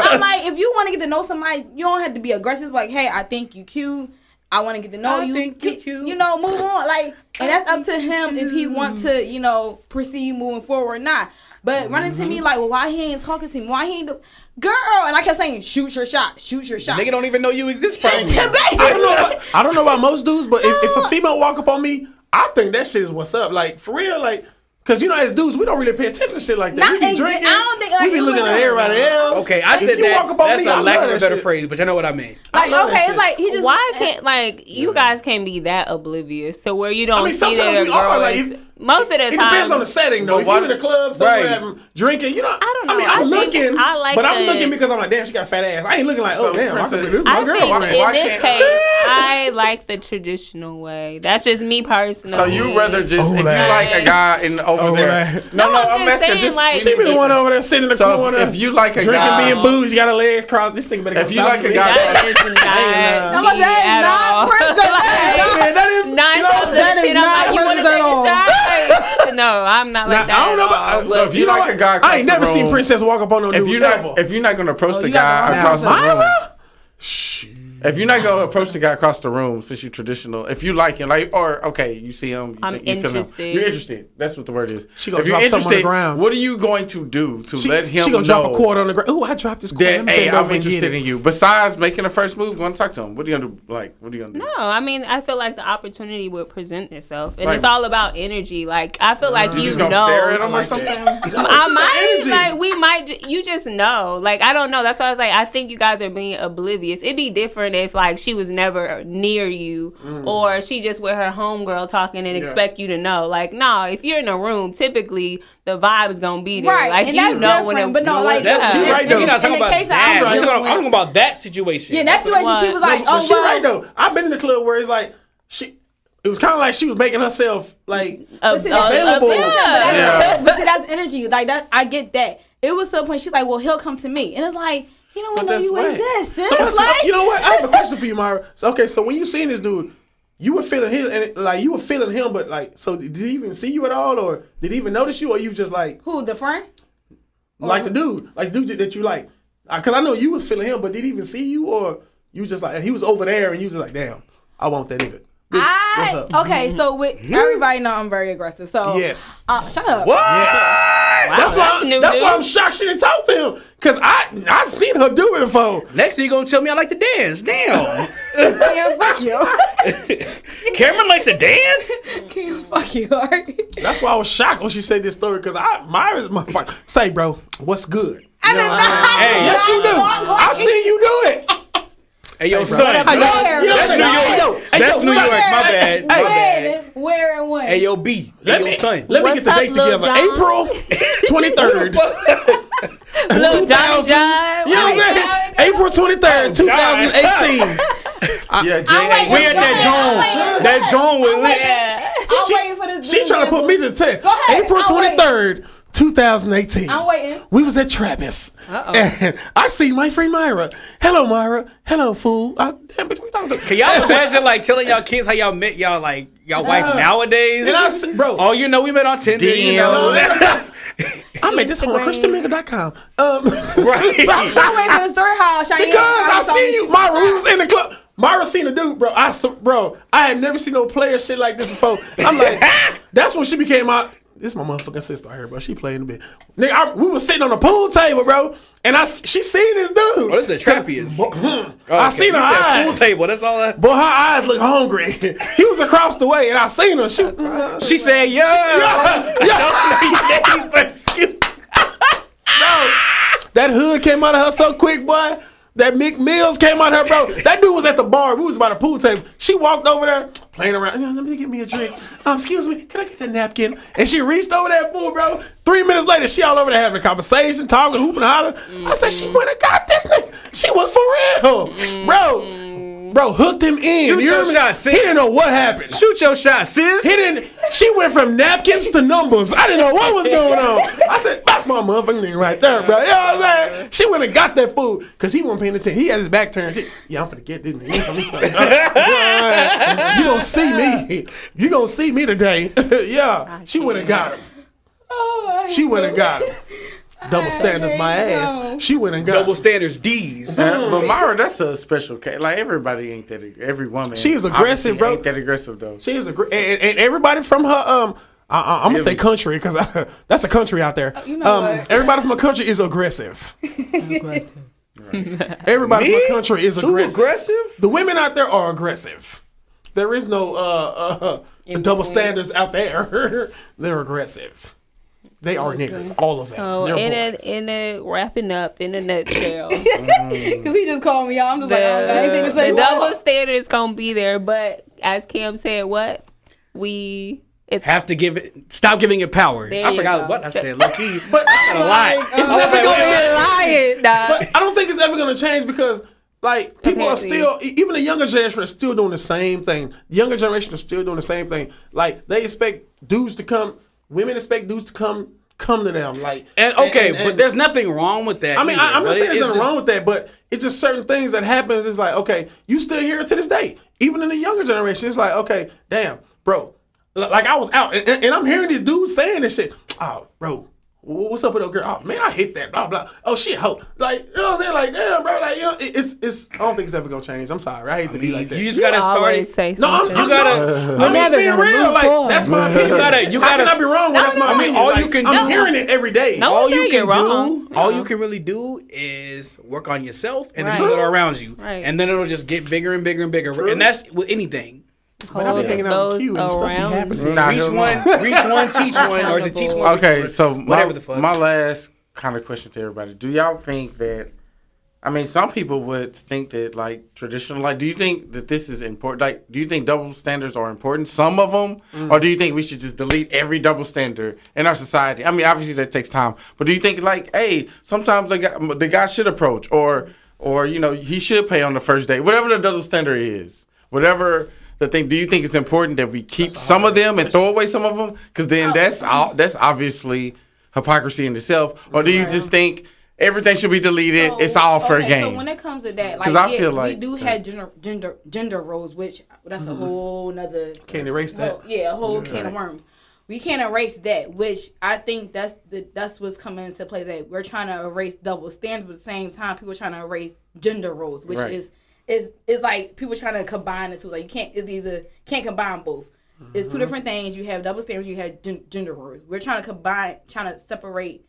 I'm like, if you want to get to know somebody, you don't have to be aggressive. Like, hey, I think you cute. I want to get to know I you. Think you, cute. You know, move on. Like, and that's up to him if he wants to, you know, proceed moving forward or not. But mm-hmm. running to me like, well, why he ain't talking to me? Why he ain't... Do Girl, and I kept saying, shoot your shot, shoot your shot. Nigga don't even know you exist, probably. I, don't know about, I don't know about most dudes, but no. if, if a female walk up on me, I think that shit is what's up. Like, for real, like... Cause you know, as dudes, we don't really pay attention to shit like that. Not we be drinking. I don't think, like, we be looking at everybody else. Okay, I if said that. Walk up on that's me, a I lack of a better shit. Phrase, but you know what I mean. Like, I okay, it's like he just. Why can't like you guys can't be that oblivious? So where you don't I mean, see that we are, like, if, most of the time. It depends on the setting, though. If you're in a club, somewhere right. drinking, you know. I don't know. I mean, I'm I looking, I like but the, I'm looking because I'm like, damn, she got a fat ass. I ain't looking like, oh damn, I think this is my girl. In this case, I like the traditional way. That's just me personally. So you rather just if you like a guy in. Over oh, there. Right. No, no, I'm asking. Just, like, she be the one over there sitting in the so corner. If you like a drinking, guy, being booze, you got her legs crossed. This thing better. If you like a guy, that is not. That is not. That is not. No, I'm not like that. I don't know about. So if you like a guy, I ain't never seen Princess walk up on no dude. If you're not, if you're not gonna approach the guy across the room, shh. If you're not gonna approach the guy across the room, since you're traditional, if you like him, like, or okay, you see him, you I'm think, you interested. Feel him. You're interested. That's what the word is. She gonna if drop something on the ground. What are you going to do to she, let him know? She gonna know drop a quarter on the ground. Oh, I dropped this quarter. That, hey, I'm interested in you. Besides making the first move, going to talk to him. What are you gonna do? Like, what are you gonna do? No, I mean, I feel like the opportunity would present itself, and like, it's all about energy. Like, I feel like uh, you, you gonna know. Stare at him or something? No, I might, like, we might. You just know. Like, I don't know. That's why I was like, I think you guys are being oblivious. It'd be different if like she was never near you mm. or she just with her homegirl talking and yeah. expect you to know. Like, no, nah, if you're in a room, typically the vibe is gonna be there. Right. Like, and you that's know when it, but no, like that's yeah. she right though. You're not talking about that. I'm talking about that situation. Yeah, that situation. What? She was like, no, oh, she well. Right though. I've been in the club where it's like she. It was kind of like she was making herself like uh, available. Uh, uh, yeah. Yeah. But, but see, that's energy. Like that, I get that. It was to the point she's like, well, he'll come to me, and it's like. He don't want to know you right. exist. Sis. So, like, you know what? I have a question for you, Myra. So, okay, so when you seen this dude, you were feeling him, and it, like you were feeling him, but like, so did he even see you at all, or did he even notice you, or you just like who the friend? Like or? the dude, like the dude that you like, because I know you was feeling him, but did he even see you, or you just like he was over there and you was just like, damn, I want that nigga. Bitch, I, okay, so with everybody know I'm very aggressive. So yes, uh, shut up. What? Yes. Wow, that's why. That's, that's why I'm shocked she didn't talk to him. Cause I I seen her do it before. Next thing you gonna tell me I like to dance. Damn. Cam, fuck you. Cameron likes to dance. Cam, fuck you. That's why I was shocked when she said this story. Cause I Myra's motherfucker. Say, bro, what's good? I did not. Hey, yes, you do. I seen you do it. Hey, yo, son. That's New York. That's New York. My bad. My bad. Where and when? Hey, yo, B. Hey, yo, son. Let me get the date together. April twenty-third. Little Johnny John. You know what I'm saying? April twenty-third, twenty eighteen. Yeah, Jane. We at that Joan. That Joan was lit. She trying to put me to the test. April twenty-third, twenty eighteen. I'm waiting. We was at Travis. Uh-oh. And I see my friend Myra. Hello, Myra. Hello, fool. I, damn, bitch, we talking to Can y'all imagine like telling y'all kids how y'all met y'all like y'all wife uh, nowadays? And I see, bro. Oh, you know we met on Tinder. Damn. You know. I made this on Christian Maker dot com. Um, right. I'm waiting for the story hall, Cheyenne. Because I, I see you, Myra. We was in the club. Myra seen a dude, bro. I bro, I had never seen no player shit like this before. I'm like, that's when she became my. This is my motherfucking sister right here, bro. She playing a bit. Nigga, I, we was sitting on the pool table, bro. And I, she seen this dude. Oh, this is the trappiest. oh, okay. I seen her eyes. Pool table, that's all that. But her eyes look hungry. He was across the way, and I seen her. She, uh, she said, yo. Yeah, yeah. Bro, that hood came out of her so quick, boy. That Mick Mills came out of her, bro. That dude was at the bar. We was by the pool table. She walked over there, playing around. Let me get me a drink. Um, excuse me, can I get that napkin? And she reached over that pool, bro. Three minutes later, she all over there having a conversation, talking, hooping, hollering. Mm-hmm. I said, she would have got this nigga. She was for real. Mm-hmm. Bro, bro, hooked him in. Shoot your shot, sis. He didn't know what happened. Shoot your shot, sis. He didn't. She went from napkins to numbers. I didn't know what was going on. I said, that's my motherfucking nigga right there, bro. You know what I'm saying? She went and got that food because he wasn't paying attention. He had his back turned. She, yeah, I'm finna get this nigga. You gonna see me. You gonna see me today. Yeah. She went and got him. She went and got him. Double standards, my ass. She went and got double standards, D's. Uh, but Myra, that's a special case. Like everybody ain't that. Every woman, she is aggressive, bro. Ain't that aggressive though? She is aggressive, and, and everybody from her um, I, I, I'm gonna say country because that's a country out there. You know um, what? Everybody from a country is aggressive. aggressive. Right. Everybody Me? from a country is aggressive. aggressive. The women out there are aggressive. There is no uh, uh double standards out there. They're aggressive. They are niggas, all of them. So in a, in a wrapping up, in a nutshell. Because he just called me out. I'm just the, like, oh, I ain't think to say the what? double standard is going to be there. But as Cam said, what? We it's have to give it, stop giving it power. There I forgot go. what I said, lucky. But I'm going to lie. It's oh, never okay, going to lie. But I don't think it's ever going to change because, like, people okay, are still, even the younger generation is still doing the same thing. The younger generation is still doing the same thing. Like, they expect dudes to come. Women expect dudes to come come to them, like and okay, and, and, but there's nothing wrong with that. I mean, either, I, I'm not saying there's nothing just, wrong with that, but it's just certain things that happens. It's like okay, you still here to this day, even in the younger generation. It's like okay, damn, bro, like I was out and, and I'm hearing these dudes saying this shit. Oh, bro, what's up with that girl? Oh, man, I hate that, blah, blah. Oh, she a hoe. Like, you know what I'm saying? Like, damn, bro. Like, you know, it, it's, it's, I don't think it's ever going to change. I'm sorry. I hate to be like that. You just got to start it. Say no, I'm, I'm, you gotta, I'm just being real. Like, forward. That's my opinion. You gotta, you gotta, I cannot be wrong when no, that's my no, opinion. All like, you can I'm do, hearing it every day. No, all you can wrong. do, no. all you can really do is work on yourself and right. the people around you. Right. And then it'll just get bigger and bigger and bigger. True. And that's with anything. But I've been hanging out with Q and stuff be happening. Nah, reach one, reach one, teach one, or is it teach one? Okay, so one, whatever my, the fuck. My last kind of question to everybody: do y'all think that? I mean, some people would think that like traditional, like, do you think that this is important? Like, do you think double standards are important? Some of them, mm. or do you think we should just delete every double standard in our society? I mean, obviously that takes time, but do you think like, hey, sometimes the guy, the guy should approach, or or you know, he should pay on the first date, whatever the double standard is, whatever. The thing, do you think it's important that we keep some of them and throw away some of them? Because then that's that's obviously hypocrisy in itself. Or do you just think everything should be deleted? So, it's all for okay, a game. So when it comes to that, like, I yeah, feel like we do have gender gender gender roles, which that's mm-hmm. a whole nother can't erase that. Whole, yeah, a whole yeah. can of worms. We can't erase that, which I think that's the that's what's coming into play. That we're trying to erase double standards, but at the same time, people are trying to erase gender roles, which right. is. It's, it's like people trying to combine the two. Like you can't, it's either, can't combine both. Mm-hmm. It's two different things. You have double standards, you have gen- gender roles. We're trying to combine, trying to separate,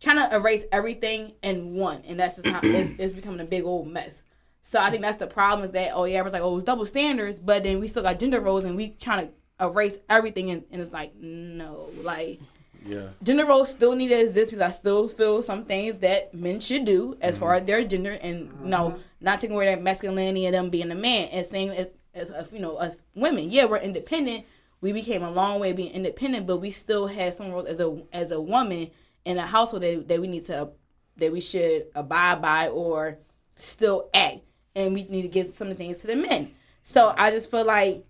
trying to erase everything in one. And that's just how it's, it's becoming a big old mess. So I think that's the problem is that, oh yeah, everyone's like, oh, it's double standards, but then we still got gender roles and we trying to erase everything. And, and it's like, no, like. Yeah. Gender roles still need to exist because I still feel some things that men should do as mm-hmm. far as their gender and mm-hmm. you know, not taking away that masculinity and them being a man and saying as, as, as you know us women, yeah, we're independent. We became a long way being independent, but we still had some roles as a as a woman in a household that, that we need to that we should abide by or still act, and we need to give some of the things to the men. So I just feel like.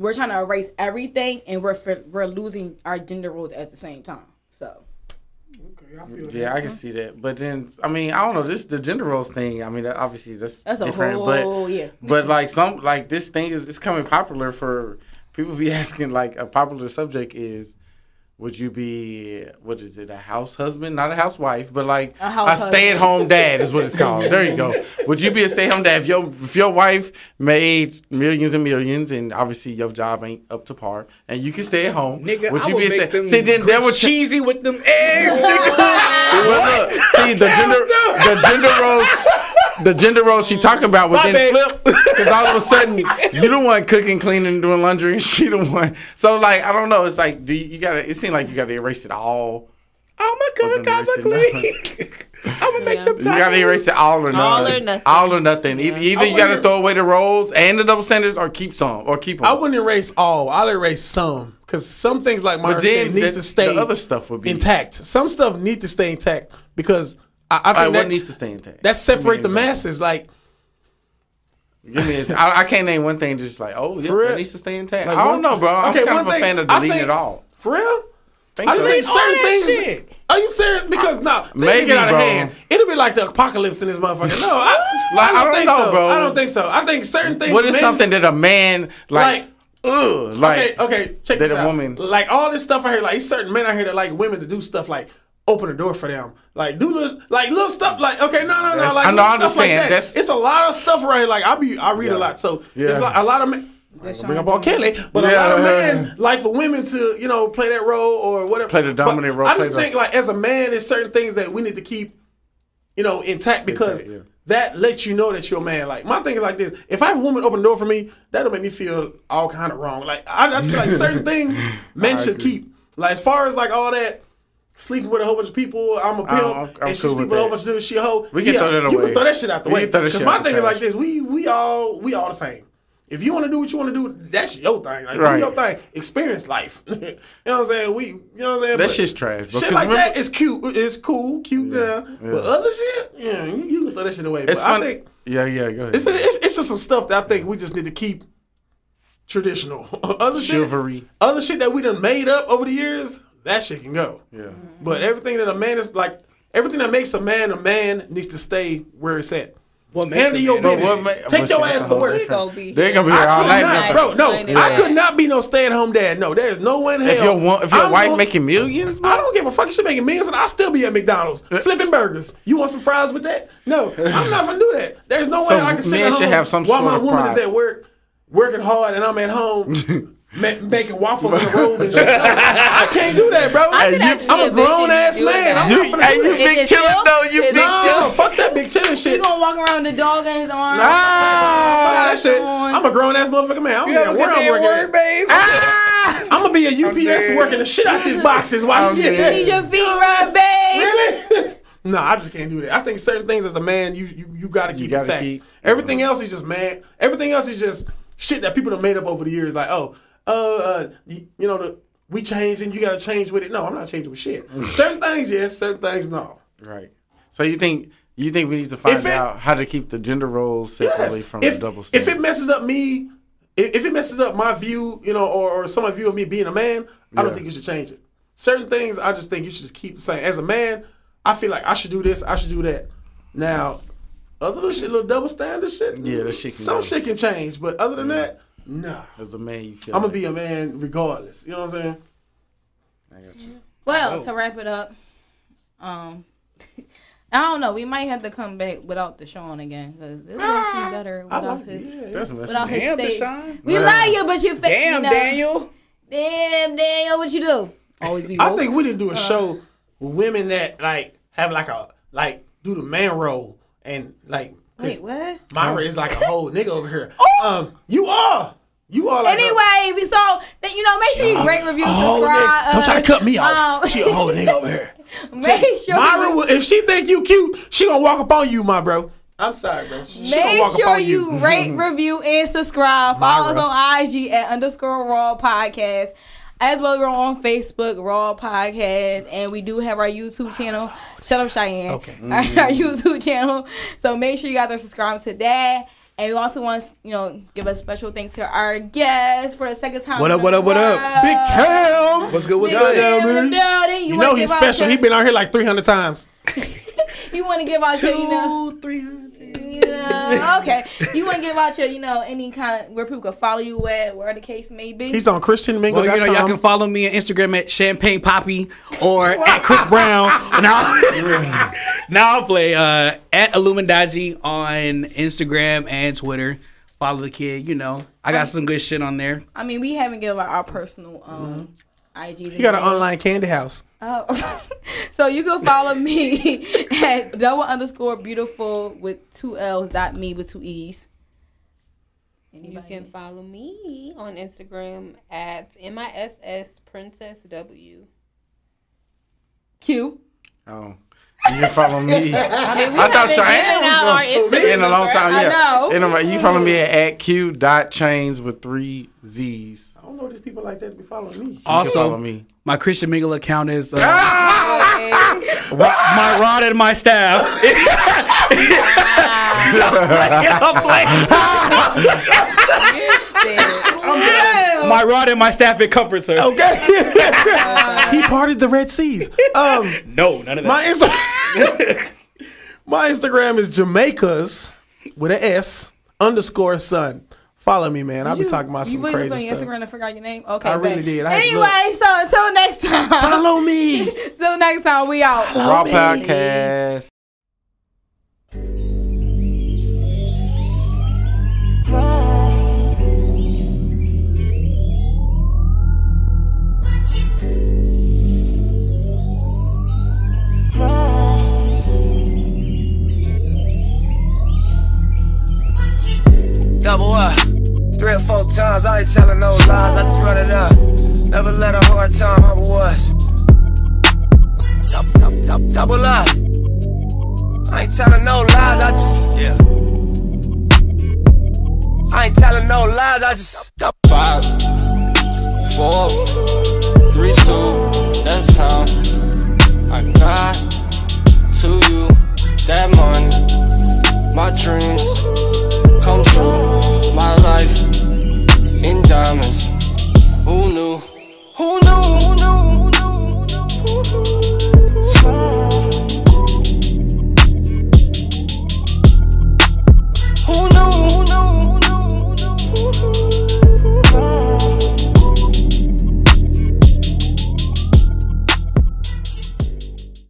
We're trying to erase everything, and we're we're losing our gender roles at the same time. So, okay, I feel yeah, that. I can see that. But then, I mean, I don't know. This the gender roles thing. I mean, obviously that's that's different, a whole but, yeah. But like some like this thing is it's coming popular for people. Be asking like a popular subject is, would you be what is it a house husband, not a housewife, but like a, a stay at home dad is what it's called. There you go. Would you be a stay at home dad if your if your wife made millions and millions and obviously your job ain't up to par and you can stay at home? Nigga, would you I be would a stay? See then that would ch- cheesy with them eggs, nigga. What? See the gender the gender roles. The gender role she talking about was then flipped because all of a sudden you the one cooking, cleaning, doing laundry, and she the one. So like I don't know. It's like do you, you gotta. It seems like you gotta erase it all. I'm a cook. I'm a clean. I'm gonna make yeah. them. Tacos. You gotta erase it all or nothing. All or nothing. All or nothing. Yeah. Either, either you gotta throw away the roles and the double standards, or keep some, or keep them. I wouldn't erase all. I'll erase some because some things like Myra said needs to stay. The other stuff would be intact. Some stuff need to stay intact because. I, I think right, that what needs to stay intact. That separate the masses, like. Give me a, I, I can't name one thing just like, oh, yeah, that needs to stay intact. Like I don't one, know, bro. I'm okay, kind of thing, a fan of deleting think, it all. For real? Think I so. think certain things. Shit. Are you serious? Because no, nah, maybe get out of bro. hand. It'll be like the apocalypse in this motherfucker. No, I, like, I, don't I don't think know, so. Bro. I don't think so. I think certain things. What is men, something that a man like? like ugh, like okay, okay. Check this out. Woman, like all this stuff I hear, like certain men out here that like women to do stuff like. Open the door for them. Like, do little, like, little stuff. Like, okay, no, no, no. Like, I know, I understand. Like that. That's... It's a lot of stuff right here. Like, I be, I read yeah. a lot. So, yeah. it's like a lot of men. Bring up R. Kelly. But yeah. a lot of men like for women to, you know, play that role or whatever. Play the dominant but role. I just think, the... like, as a man, there's certain things that we need to keep, you know, intact because intact, yeah. that lets you know that you're a man. Like, my thing is like this. If I have a woman open the door for me, that'll make me feel all kind of wrong. Like, I just feel like certain things men should keep. Like, as far as, like, all that. Sleeping with a whole bunch of people, I'm a pimp, I'm, I'm and she cool sleep with, with a whole bunch of dudes, she a hoe. We can yeah, throw that away. You can throw that shit out the we way. Because my thing trash. is like this, we we all we all the same. If you want to do what you want to do, that's your thing. Like, right. do your thing. Experience life. You know what I'm saying? We, you know what I'm saying? That but shit's trash. Shit like remember, that is cute. It's cool, cute, yeah, yeah. But other shit, yeah, you, you can throw that shit away. It's but fun. I think, yeah, yeah, go ahead. It's, a, it's, it's just some stuff that I think we just need to keep traditional. Other Chivalry. shit, other shit that we done made up over the years. That shit can go. Yeah. But everything that a man is like, everything that makes a man a man needs to stay where it's at. What makes Handle your business. What ma Take your ass to work. Gonna be They're going to be here all night. Bro, no, yeah. I could not be no stay-at-home dad. No, there's no way in hell. If your, if your wife gonna, making millions? Bro? I don't give a fuck. She making millions, and I'll still be at McDonald's flipping burgers. You want some fries with that? No, I'm not going to do that. There's no way so I can sit at home have some while my woman pride. is at work, working hard, and I'm at home. Making waffles in the robe and shit. I can't do that, bro. I'm a grown ass man. I'm not finna do that. Hey, you big chillin' though. You big chillin'. Fuck that big chillin' shit. You gonna walk around with the dog in his arm? Nah, fuck that shit. I'm a grown ass motherfucking man. I don't care where I'm working, babe. I'm gonna be a U P S working the shit out these boxes. Why you need your feet right, babe? Really? No, I just can't do that. I think certain things as a man, you you you gotta keep intact. Everything else is just man. Everything else is just shit that people have made up over the years. Like, oh. Uh, you, you know, the, we changed and you got to change with it. No, I'm not changing with shit. Certain things, yes. Certain things, no. Right. So you think you think we need to find it, out how to keep the gender roles separately yes, from if, the double standard? If it messes up me, if, if it messes up my view, you know, or, or someone's view of me being a man, I yeah. don't think you should change it. Certain things, I just think you should just keep the same. As a man, I feel like I should do this, I should do that. Now, other little shit, little double standard shit, yeah, that shit can some go. shit can change, but other than yeah. that, nah. As a man, you feel I'm going like to be a man regardless. You know what I'm saying? I got you. Well, oh. to wrap it up, um, I don't know. We might have to come back without the Sean again. Because it was actually better without like, his, yeah, yeah. Without his state. We love you, but you're fake. Damn, you know? Daniel. Damn, Daniel, what you do? Always be woke. I think we didn't do a uh, show with women that, like, have, like, a, like, do the man role and, like, wait, what? Myra is like a whole nigga over here. Um, you are. You are like anyway, a, so that you know, make sure you rate, review, subscribe. Don't try to cut me off. Um, she a whole nigga over here. Make sure Myra, will, if she think you cute, she gonna walk up on you, my bro. I'm sorry, bro. She make walk sure you, you rate, review, and subscribe. Myra. Follow us on I G at underscore Raw Podcast. As well, we're on Facebook, Raw Podcast, and we do have our YouTube channel. Shut up, Cheyenne. Okay. Mm-hmm. our, our YouTube channel. So make sure you guys are subscribed to that. And we also want to, you know, give a special thanks to our guests for the second time. What up, what up, what up? Big Cam. What's good, what's up, man? You, you know he's special. He's been out here like three hundred times. You want to give out your, you know. three hundred. Yeah, okay. You want to give out your, you know, any kind of where people can follow you at, where the case may be. He's on Christian Mingle dot com. Well, you know, y'all can follow me on Instagram at Champagne Poppy or at Chris Brown. now, now I'll play uh, at Illuminati on Instagram and Twitter. Follow the kid, you know. I got I mean, some good shit on there. I mean, we haven't given out our personal um, I G. You got an online candy house. Oh, so you can follow me at double underscore beautiful with two L's dot me with two E's. Anybody? You can follow me on Instagram at M I S S Princess W. Q. Oh, you can follow me. I, mean, we I thought Cheyenne was going in a long time. Yeah. I know. You follow me at Q dot chains with three Z's. I don't know these people like that to be following me. So also, follow me. My Christian Mingle account is uh, my rod and my staff. My rod and my staff, it comforts her. Okay. uh, he parted the Red Seas. Um, no, none of that. My, Insta my Instagram is Jamaica's with an S underscore son. Follow me, man. I'll be talking about some crazy stuff. You was on your Instagram and forgot your name? Okay, I really did. Anyway, so until next time. Follow me. Until next time, we out. Raw Podcast. Double up. Three or four times, I ain't telling no lies, I just run it up. Never let a hard time humble us. Double up. I ain't telling no lies, I just, yeah. I ain't telling no lies, I just. Five, four, three, two, that's time. I got to you, that money, my dreams come true. My life in diamonds.